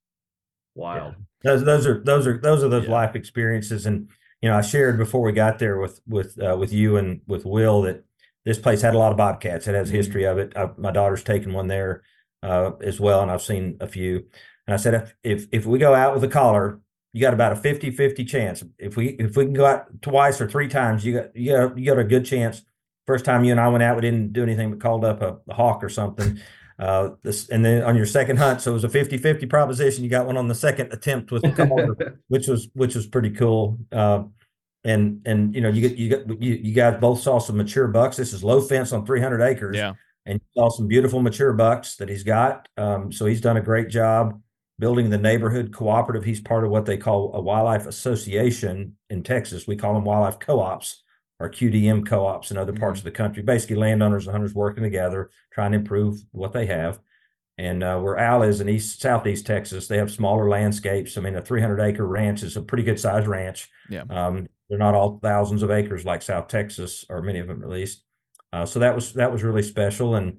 wild. Yeah. Those are yeah, life experiences. And I shared before we got there with you and with Will that this place had a lot of bobcats. It has a history of it. My daughter's taken one there as well, and I've seen a few. And I said, if we go out with a collar, you got about a 50-50 chance. If we can go out twice or three times, you got a good chance. First time you and I went out, we didn't do anything but called up a hawk or something. And then on your second hunt, so it was a 50-50 proposition. You got one on the second attempt with the caller, which was pretty cool. And you guys both saw some mature bucks. This is low fence on 300 acres, yeah, and you saw some beautiful mature bucks that he's got. So he's done a great job building the neighborhood cooperative. He's part of what they call a wildlife association in Texas. We call them wildlife co-ops or QDM co-ops in other parts of the country. Basically, landowners and hunters working together, trying to improve what they have. And where Al is in southeast Texas, they have smaller landscapes. I mean, a 300-acre ranch is a pretty good-sized ranch. Yeah. They're not all thousands of acres like South Texas, or many of them at least. So that was really special. And,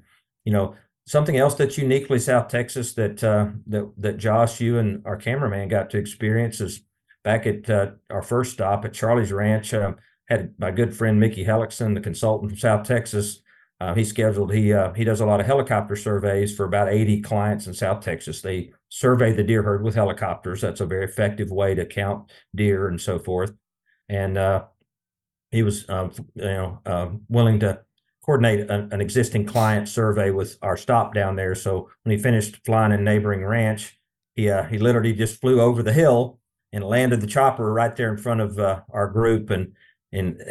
something else that's uniquely South Texas that Josh, you and our cameraman got to experience is back at our first stop at Charlie's Ranch. Had my good friend Mickey Hellickson, the consultant from South Texas. He does a lot of helicopter surveys for about 80 clients in South Texas. They survey the deer herd with helicopters. That's a very effective way to count deer and so forth. And he was willing to coordinate an existing client survey with our stop down there. So when he finished flying in neighboring ranch, he literally just flew over the hill and landed the chopper right there in front of our group. And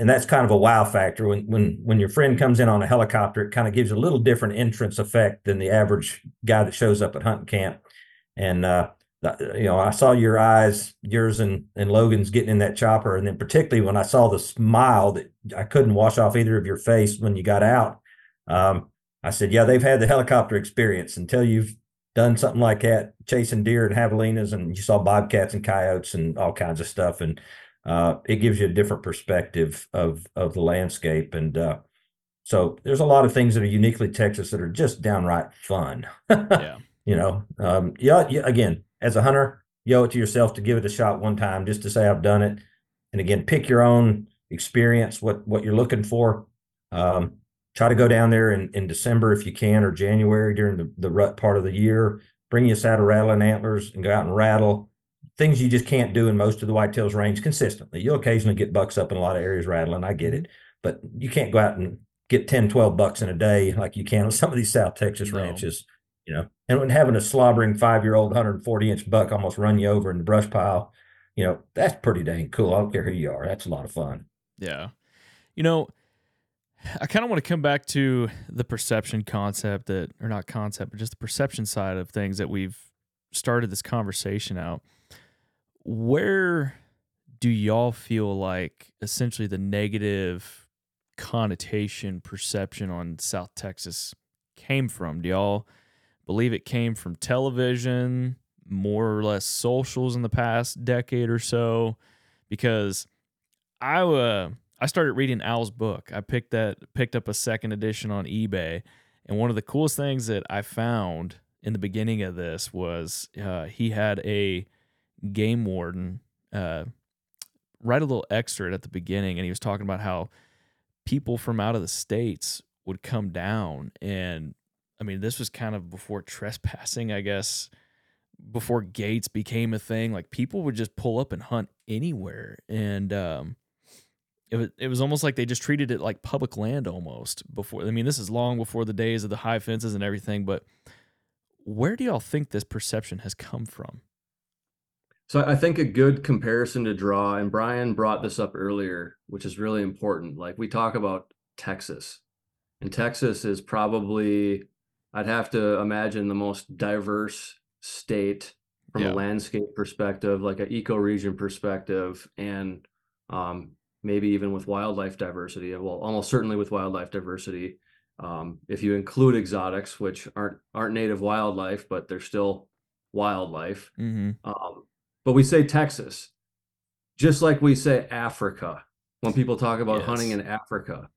that's kind of a wow factor. When your friend comes in on a helicopter, it kind of gives a little different entrance effect than the average guy that shows up at hunting camp. And you know, I saw your eyes, yours and Logan's, getting in that chopper, and then particularly when I saw the smile that I couldn't wash off either of your face when you got out, I said, yeah, they've had the helicopter experience. Until you've done something like that, chasing deer and javelinas, and you saw bobcats and coyotes and all kinds of stuff, and it gives you a different perspective of the landscape. And so there's a lot of things that are uniquely Texas that are just downright fun. Yeah. You know, yeah, again, as a hunter, you owe it to yourself to give it a shot one time, just to say I've done it. And again, pick your own experience, what you're looking for. Try to go down there in December if you can, or January during the rut part of the year. Bring you a saddle, rattle, and antlers, and go out and rattle. Things you just can't do in most of the whitetails range consistently. You'll occasionally get bucks up in a lot of areas rattling. I get it. But you can't go out and get 10, 12 bucks in a day like you can on some of these South Texas ranches. You know, and when having a slobbering 5-year-old 140-inch buck almost run you over in the brush pile, you know, that's pretty dang cool. I don't care who you are. That's a lot of fun. Yeah. You know, I kind of want to come back to the perception concept that, or not concept, but just the perception side of things that we've started this conversation out. Where do y'all feel like essentially the negative connotation perception on South Texas came from? Do y'all believe it came from television, more or less socials in the past decade or so? Because I started reading Al's book. I picked up a second edition on eBay, and one of the coolest things that I found in the beginning of this was he had a game warden write a little excerpt at the beginning, and he was talking about how people from out of the states would come down, and I mean, this was kind of before trespassing, I guess, before gates became a thing. Like, people would just pull up and hunt anywhere. And it was almost like they just treated it like public land almost before. I mean, this is long before the days of the high fences and everything. But where do y'all think this perception has come from? So I think a good comparison to draw, and Brian brought this up earlier, which is really important. Like, we talk about Texas, and Texas is probably, I'd have to imagine, the most diverse state from a landscape perspective, like an ecoregion perspective, and maybe even with wildlife diversity. Well, almost certainly with wildlife diversity, if you include exotics, which aren't native wildlife, but they're still wildlife. Mm-hmm. But we say Texas, just like we say Africa when people talk about hunting in Africa.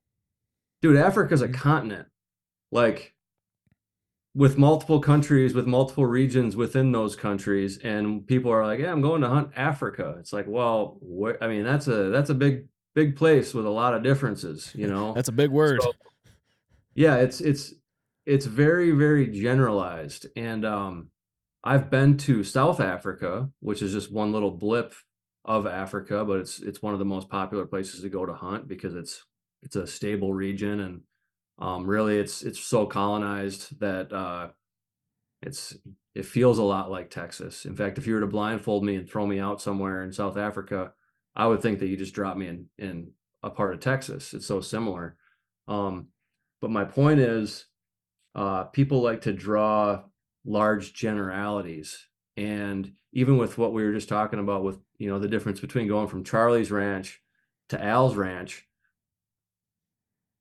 Dude, Africa's a continent. Like, with multiple countries, with multiple regions within those countries, and people are like, yeah, I'm going to hunt Africa. It's like, well, I mean, that's a big place with a lot of differences, you know? That's a big word. So, yeah, it's very, very generalized. And I've been to South Africa, which is just one little blip of Africa, but it's one of the most popular places to go to hunt because it's a stable region, and really, it's so colonized that it feels a lot like Texas. In fact, if you were to blindfold me and throw me out somewhere in South Africa, I would think that you just dropped me in a part of Texas. It's so similar. But my point is, people like to draw large generalities, and even with what we were just talking about, with, you know, the difference between going from Charlie's ranch to Al's ranch.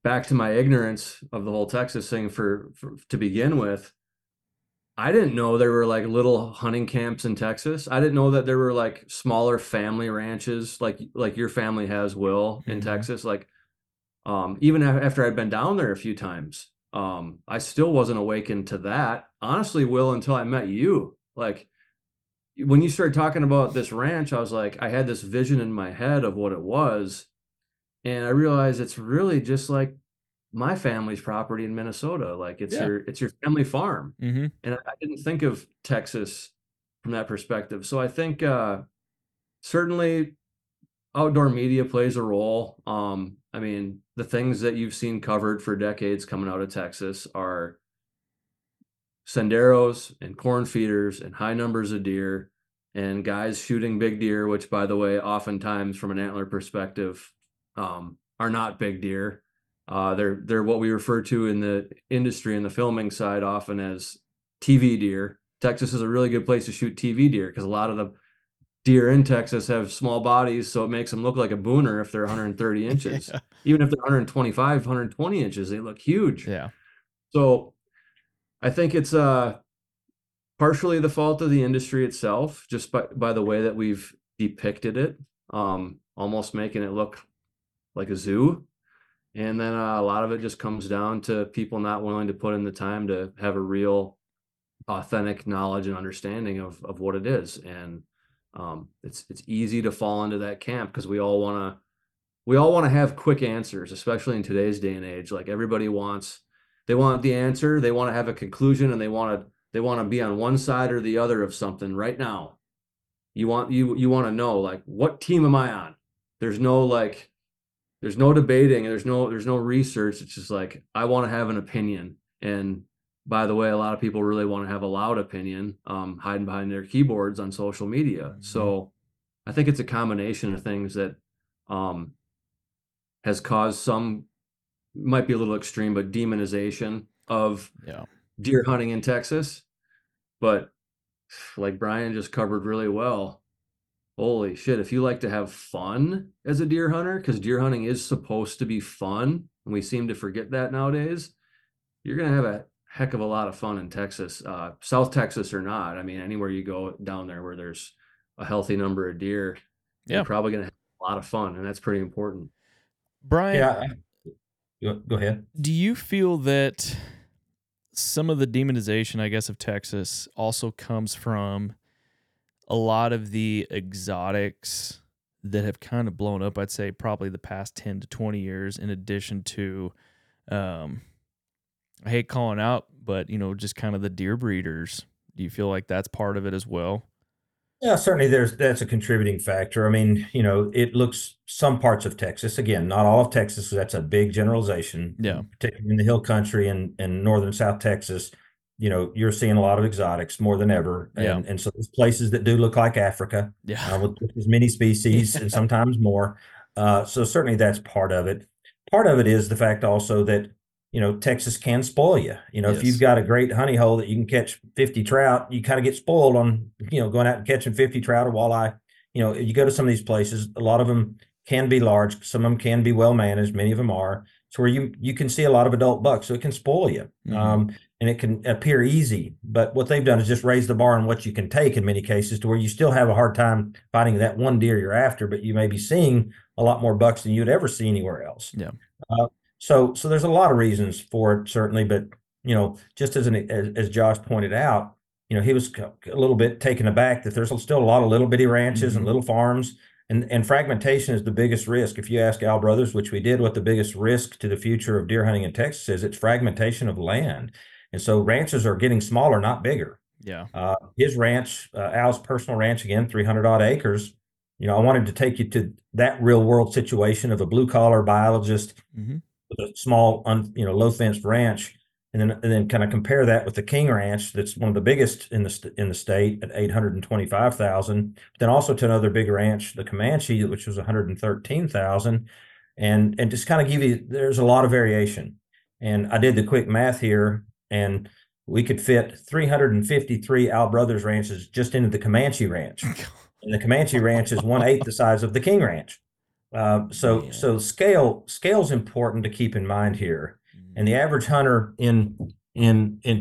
Back to my ignorance of the whole Texas thing for to begin with, I didn't know there were like little hunting camps in Texas. I didn't know that there were like smaller family ranches like your family has, Will, in Texas. Like, even after I'd been down there a few times, I still wasn't awakened to that. Honestly, Will, until I met you. Like, when you started talking about this ranch, I was like, I had this vision in my head of what it was. And I realized it's really just like my family's property in Minnesota. Like, it's your family farm. Mm-hmm. And I didn't think of Texas from that perspective. So I think certainly outdoor media plays a role. I mean, the things that you've seen covered for decades coming out of Texas are senderos and corn feeders and high numbers of deer and guys shooting big deer, which, by the way, oftentimes from an antler perspective, are not big deer. They're what we refer to in the industry and the filming side often as TV deer. Texas is a really good place to shoot TV deer because a lot of the deer in Texas have small bodies, so it makes them look like a booner if they're 130 inches. Yeah. Even if they're 125, 120 inches, they look huge. Yeah. So I think it's partially the fault of the industry itself, just by the way that we've depicted it, almost making it look like a zoo. And then a lot of it just comes down to people not willing to put in the time to have a real authentic knowledge and understanding of what it is. And it's easy to fall into that camp because we all want to have quick answers, especially in today's day and age. Like everybody they want the answer, they want to have a conclusion, and they want to be on one side or the other of something right now. You want to know, like, what team am I on? There's no debating, there's no research. It's just like, I want to have an opinion. And by the way, a lot of people really want to have a loud opinion, hiding behind their keyboards on social media. Mm-hmm. So I think it's a combination of things that has caused some, might be a little extreme, but demonization of deer hunting in Texas. But like Brian just covered really well, holy shit, if you like to have fun as a deer hunter, because deer hunting is supposed to be fun, and we seem to forget that nowadays, you're going to have a heck of a lot of fun in Texas, South Texas or not. I mean, anywhere you go down there where there's a healthy number of deer, you're probably going to have a lot of fun, and that's pretty important. Brian, go ahead. Do you feel that some of the demonization, I guess, of Texas also comes from a lot of the exotics that have kind of blown up, I'd say, probably the past 10 to 20 years, in addition to, I hate calling out, but, just kind of the deer breeders? Do you feel like that's part of it as well? Yeah, certainly that's a contributing factor. I mean, it looks, some parts of Texas, again, not all of Texas, that's a big generalization. Yeah. Particularly in the hill country and northern South Texas, you're seeing a lot of exotics more than ever. And, and so there's places that do look like Africa, with as many species and sometimes more. So certainly that's part of it. Part of it is the fact also that, Texas can spoil you. If you've got a great honey hole that you can catch 50 trout, you kind of get spoiled on, going out and catching 50 trout or walleye. You go to some of these places, a lot of them can be large. Some of them can be well managed. Many of them are. It's where you can see a lot of adult bucks. So it can spoil you. Mm-hmm. And it can appear easy. But what they've done is just raise the bar on what you can take in many cases, to where you still have a hard time finding that one deer you're after, but you may be seeing a lot more bucks than you'd ever see anywhere else. Yeah. So there's a lot of reasons for it, certainly, but just as Josh pointed out, he was a little bit taken aback that there's still a lot of little bitty ranches, mm-hmm. and little farms, and fragmentation is the biggest risk. If you ask Al Brothers, which we did, what the biggest risk to the future of deer hunting in Texas is, it's fragmentation of land, and so ranches are getting smaller, not bigger. Yeah. His ranch, Al's personal ranch, again, 300 odd acres. I wanted to take you to that real world situation of a blue collar biologist. Mm-hmm. With a small, low fenced ranch, and then kind of compare that with the King Ranch, that's one of the biggest in the state at 825,000. Then also to another big ranch, the Comanche, which was 113,000, and just kind of give you, there's a lot of variation. And I did the quick math here, and we could fit 353 Al Brothers ranches just into the Comanche Ranch, and the Comanche Ranch is 1/8 the size of the King Ranch. So scale's important to keep in mind here. And the average hunter in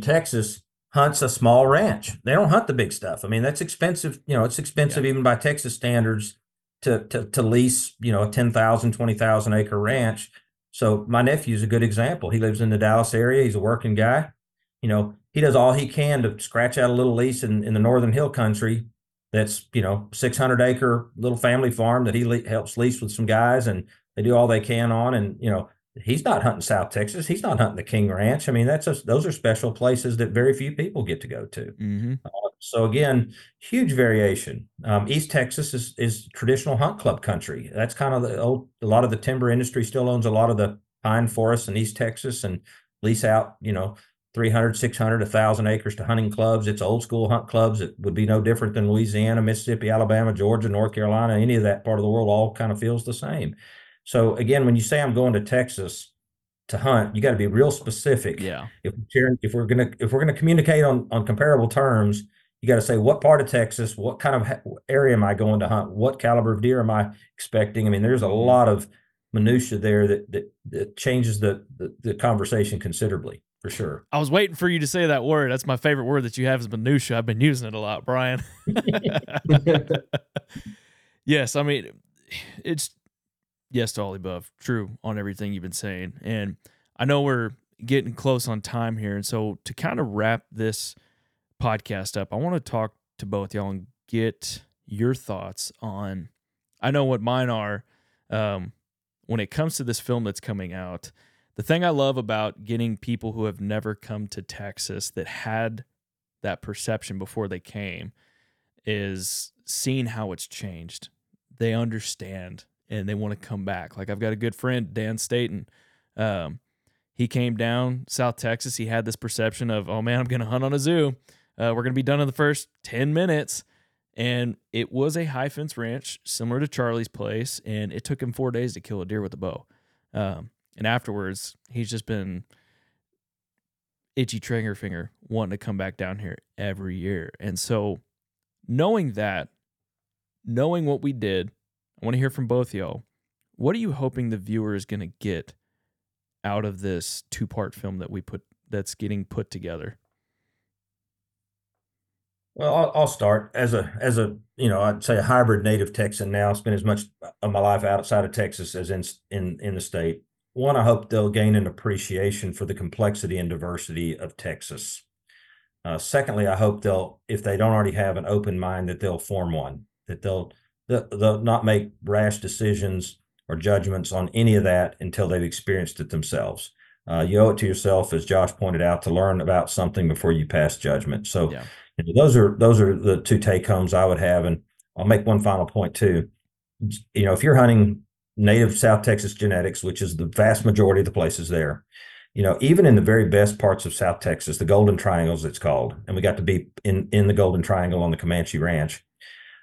Texas hunts a small ranch. They don't hunt the big stuff. I mean, that's expensive. It's expensive even by Texas standards to lease, a 10,000, 20,000 acre ranch. So my nephew's a good example. He lives in the Dallas area. He's a working guy. He does all he can to scratch out a little lease in the northern hill country. That's, 600 acre little family farm that he helps lease with some guys, and they do all they can on. And, he's not hunting South Texas. He's not hunting the King Ranch. I mean, those are special places that very few people get to go to. Mm-hmm. So again, huge variation. East Texas is traditional hunt club country. That's kind of a lot of the timber industry still owns a lot of the pine forests in East Texas and lease out, 300, 600, 1,000 acres to hunting clubs. It's old school hunt clubs. It would be no different than Louisiana, Mississippi, Alabama, Georgia, North Carolina, any of that part of the world, all kind of feels the same. So again, when you say I'm going to Texas, to hunt, you got to be real specific. Yeah. If we're gonna communicate on comparable terms, you got to say what part of Texas, what kind of area am I going to hunt, what caliber of deer am I expecting? I mean, there's a lot of minutia there that changes the conversation considerably, for sure. I was waiting for you to say that word. That's my favorite word that you have, is minutia. I've been using it a lot, Brian. Yes, I mean, it's yes to all the above, true on everything you've been saying. And I know we're getting close on time here, and so to kind of wrap this podcast up, I want to talk to both y'all and get your thoughts on, I know what mine are, when it comes to this film that's coming out. The thing I love about getting people who have never come to Texas that had that perception before they came is seeing how it's changed. They understand and they want to come back. Like, I've got a good friend, Dan Staten. He came down South Texas. He had this perception of, oh man, I'm going to hunt on a zoo. We're going to be done in the first 10 minutes. And it was a high fence ranch similar to Charlie's place, and it took him 4 days to kill a deer with a bow. And afterwards, he's just been itchy trigger finger wanting to come back down here every year. And so knowing that, knowing what we did, I want to hear from both y'all. What are you hoping the viewer is going to get out of this two-part film that we put, that's getting put together? Well, I'll start as a, you know, I'd say a hybrid native Texan now. I spend as much of my life outside of Texas as in the state. One, I hope they'll gain an appreciation for the complexity and diversity of Texas. Secondly, I hope they'll, if they don't already have an open mind, that they'll form one, that they'll not make rash decisions or judgments on any of that until they've experienced it themselves. You owe it to yourself, as Josh pointed out, to learn about something before you pass judgment. So yeah. Those are the two take homes I would have. And I'll make one final point too. You know, if you're hunting native South Texas genetics, which is the vast majority of the places there, you know, even in the very best parts of South Texas, the Golden Triangles, it's called, and we got to be in the Golden Triangle on the Comanche Ranch.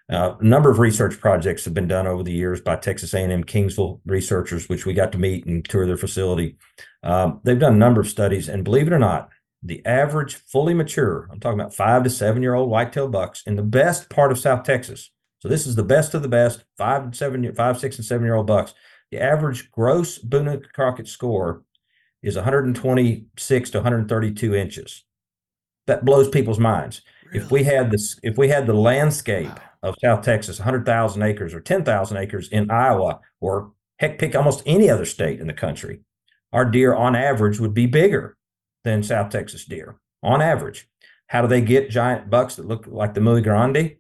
A number of research projects have been done over the years by Texas A&M Kingsville researchers, which we got to meet and tour their facility. They've done a number of studies, and believe it or not, the average fully mature, I'm talking about 5 to 7 year old whitetail bucks in the best part of South Texas. So this is the best of the best, 5, 6, and 7 year old bucks. The average gross Boone-Crockett score is 126 to 132 inches. That blows people's minds. Really? If we had the landscape of South Texas, 100,000 acres or 10,000 acres in Iowa, or heck, pick almost any other state in the country, our deer on average would be bigger than South Texas deer on average. How do they get giant bucks that look like the Muy Grande?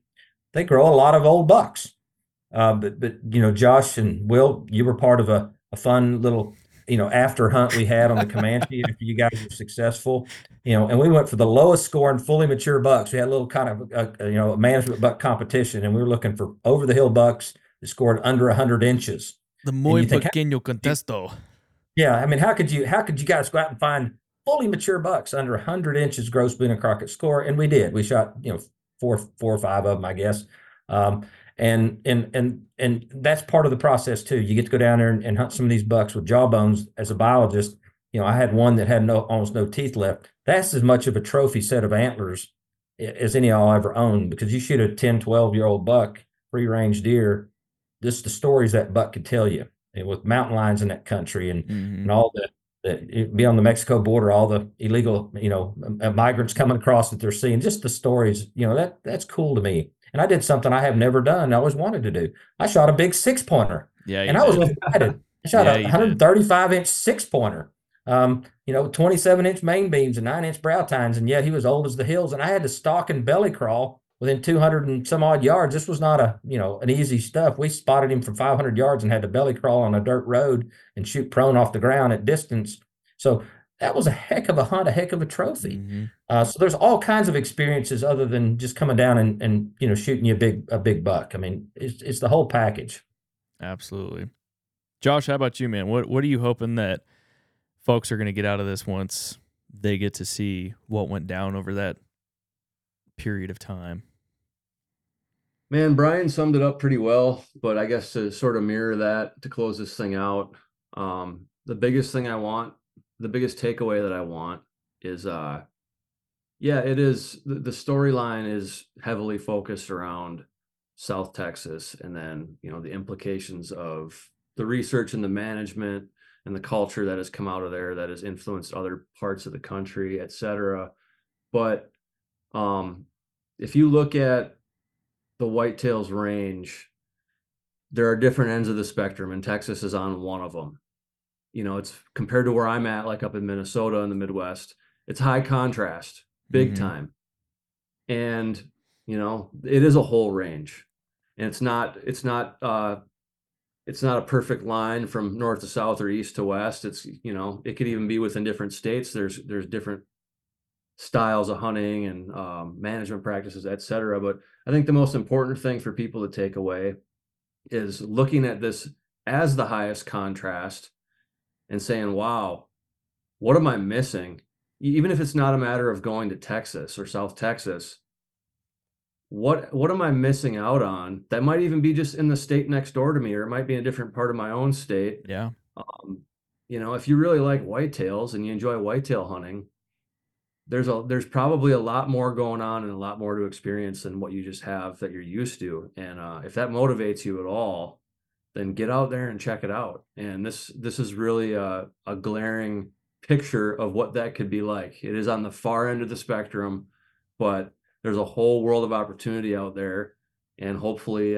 They grow a lot of old bucks. But you know, Josh and Will, you were part of a fun little, you know, after hunt we had on the Comanche after you guys were successful, you know, and we went for the lowest score in fully mature bucks. We had a little kind of a management buck competition, and we were looking for over the hill bucks that scored under 100 inches. The muy pequeño contesto. Yeah, I mean, how could you guys go out and find fully mature bucks under 100 inches gross Boone-Crockett score? And we did. We shot, you know, four or five of them, I guess. And that's part of the process too. You get to go down there and hunt some of these bucks with jawbones. As a biologist, you know, I had one that had almost no teeth left. That's as much of a trophy set of antlers as any I'll ever own, because you shoot a 10, 12-year-old buck, free-range deer, just the stories that buck could tell you, and with mountain lions in that country and, and all that. Beyond the Mexico border, all the illegal, you know, migrants coming across that they're seeing, just the stories, you know, that's cool to me. And I did something I have never done. I always wanted to do. I shot a big 6-pointer. Yeah, and I was excited. I shot a 135-inch 6-pointer. You know, 27-inch main beams and 9-inch brow tines, and yet he was old as the hills. And I had to stalk and belly crawl within 200 and some odd yards. This was not an easy stuff. We spotted him from 500 yards and had to belly crawl on a dirt road and shoot prone off the ground at distance. So that was a heck of a hunt, a heck of a trophy. So there's all kinds of experiences other than just coming down and you know, shooting you a big buck. I mean, it's the whole package. Absolutely. Josh, how about you, man? What are you hoping that folks are going to get out of this once they get to see what went down over that period of time? Man, Brian summed it up pretty well, but I guess to sort of mirror that, to close this thing out, the biggest thing I want the biggest takeaway that I want is, yeah, it is. The storyline is heavily focused around South Texas, and then, you know, the implications of the research and the management and the culture that has come out of there that has influenced other parts of the country, et cetera. But if you look at the whitetails range, there are different ends of the spectrum, and Texas is on one of them. You know, it's compared to where I'm at, like up in Minnesota in the Midwest, it's high contrast, big mm-hmm. time. And, you know, it is a whole range, and it's not a perfect line from north to south or east to west. It's, you know, it could even be within different states. There's different styles of hunting and management practices, et cetera. But I think the most important thing for people to take away is looking at this as the highest contrast and saying, wow, what am I missing? Even if it's not a matter of going to Texas or South Texas, what am I missing out on? That might even be just in the state next door to me, or it might be in a different part of my own state. Yeah. You know, if you really like whitetails and you enjoy whitetail hunting, there's probably a lot more going on and a lot more to experience than what you just have that you're used to. And if that motivates you at all, then get out there and check it out. And this is really a glaring picture of what that could be like. It is on the far end of the spectrum, but there's a whole world of opportunity out there. And hopefully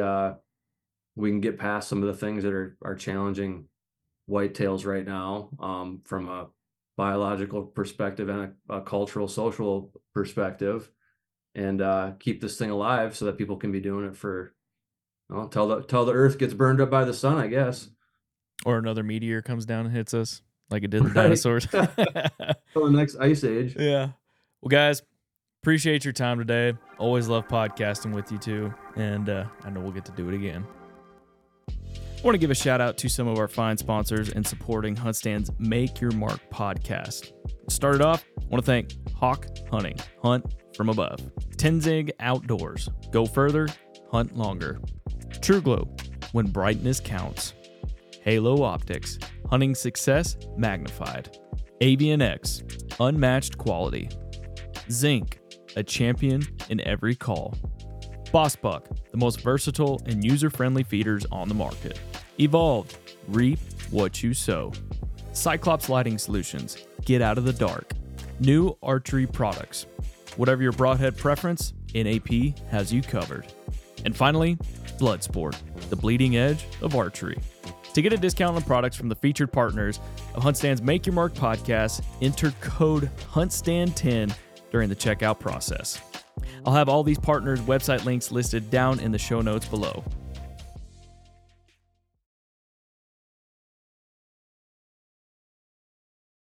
we can get past some of the things that are challenging whitetails right now, from a biological perspective and a cultural, social perspective, and keep this thing alive so that people can be doing it for, well, till the earth gets burned up by the sun, I guess, or another meteor comes down and hits us like it did the dinosaurs. Till the next ice age. Yeah. Well, guys, appreciate your time today. Always love podcasting with you too, and I know we'll get to do it again. I want to give a shout out to some of our fine sponsors in supporting HuntStand's Make Your Mark podcast. To start it off, I want to thank Hawk Hunting, hunt from above. Tenzing Outdoors, go further, hunt longer. TruGlo, when brightness counts. Halo Optics, hunting success magnified. Avian-X, unmatched quality. Zink, a champion in every call. Boss Buck, the most versatile and user-friendly feeders on the market. Evolved, reap what you sow. Cyclops Lighting Solutions, get out of the dark. New archery products. Whatever your broadhead preference, NAP has you covered. And finally, Bloodsport, the bleeding edge of archery. To get a discount on products from the featured partners of HuntStand's Make Your Mark podcast, enter code HuntStand10 during the checkout process. I'll have all these partners' website links listed down in the show notes below.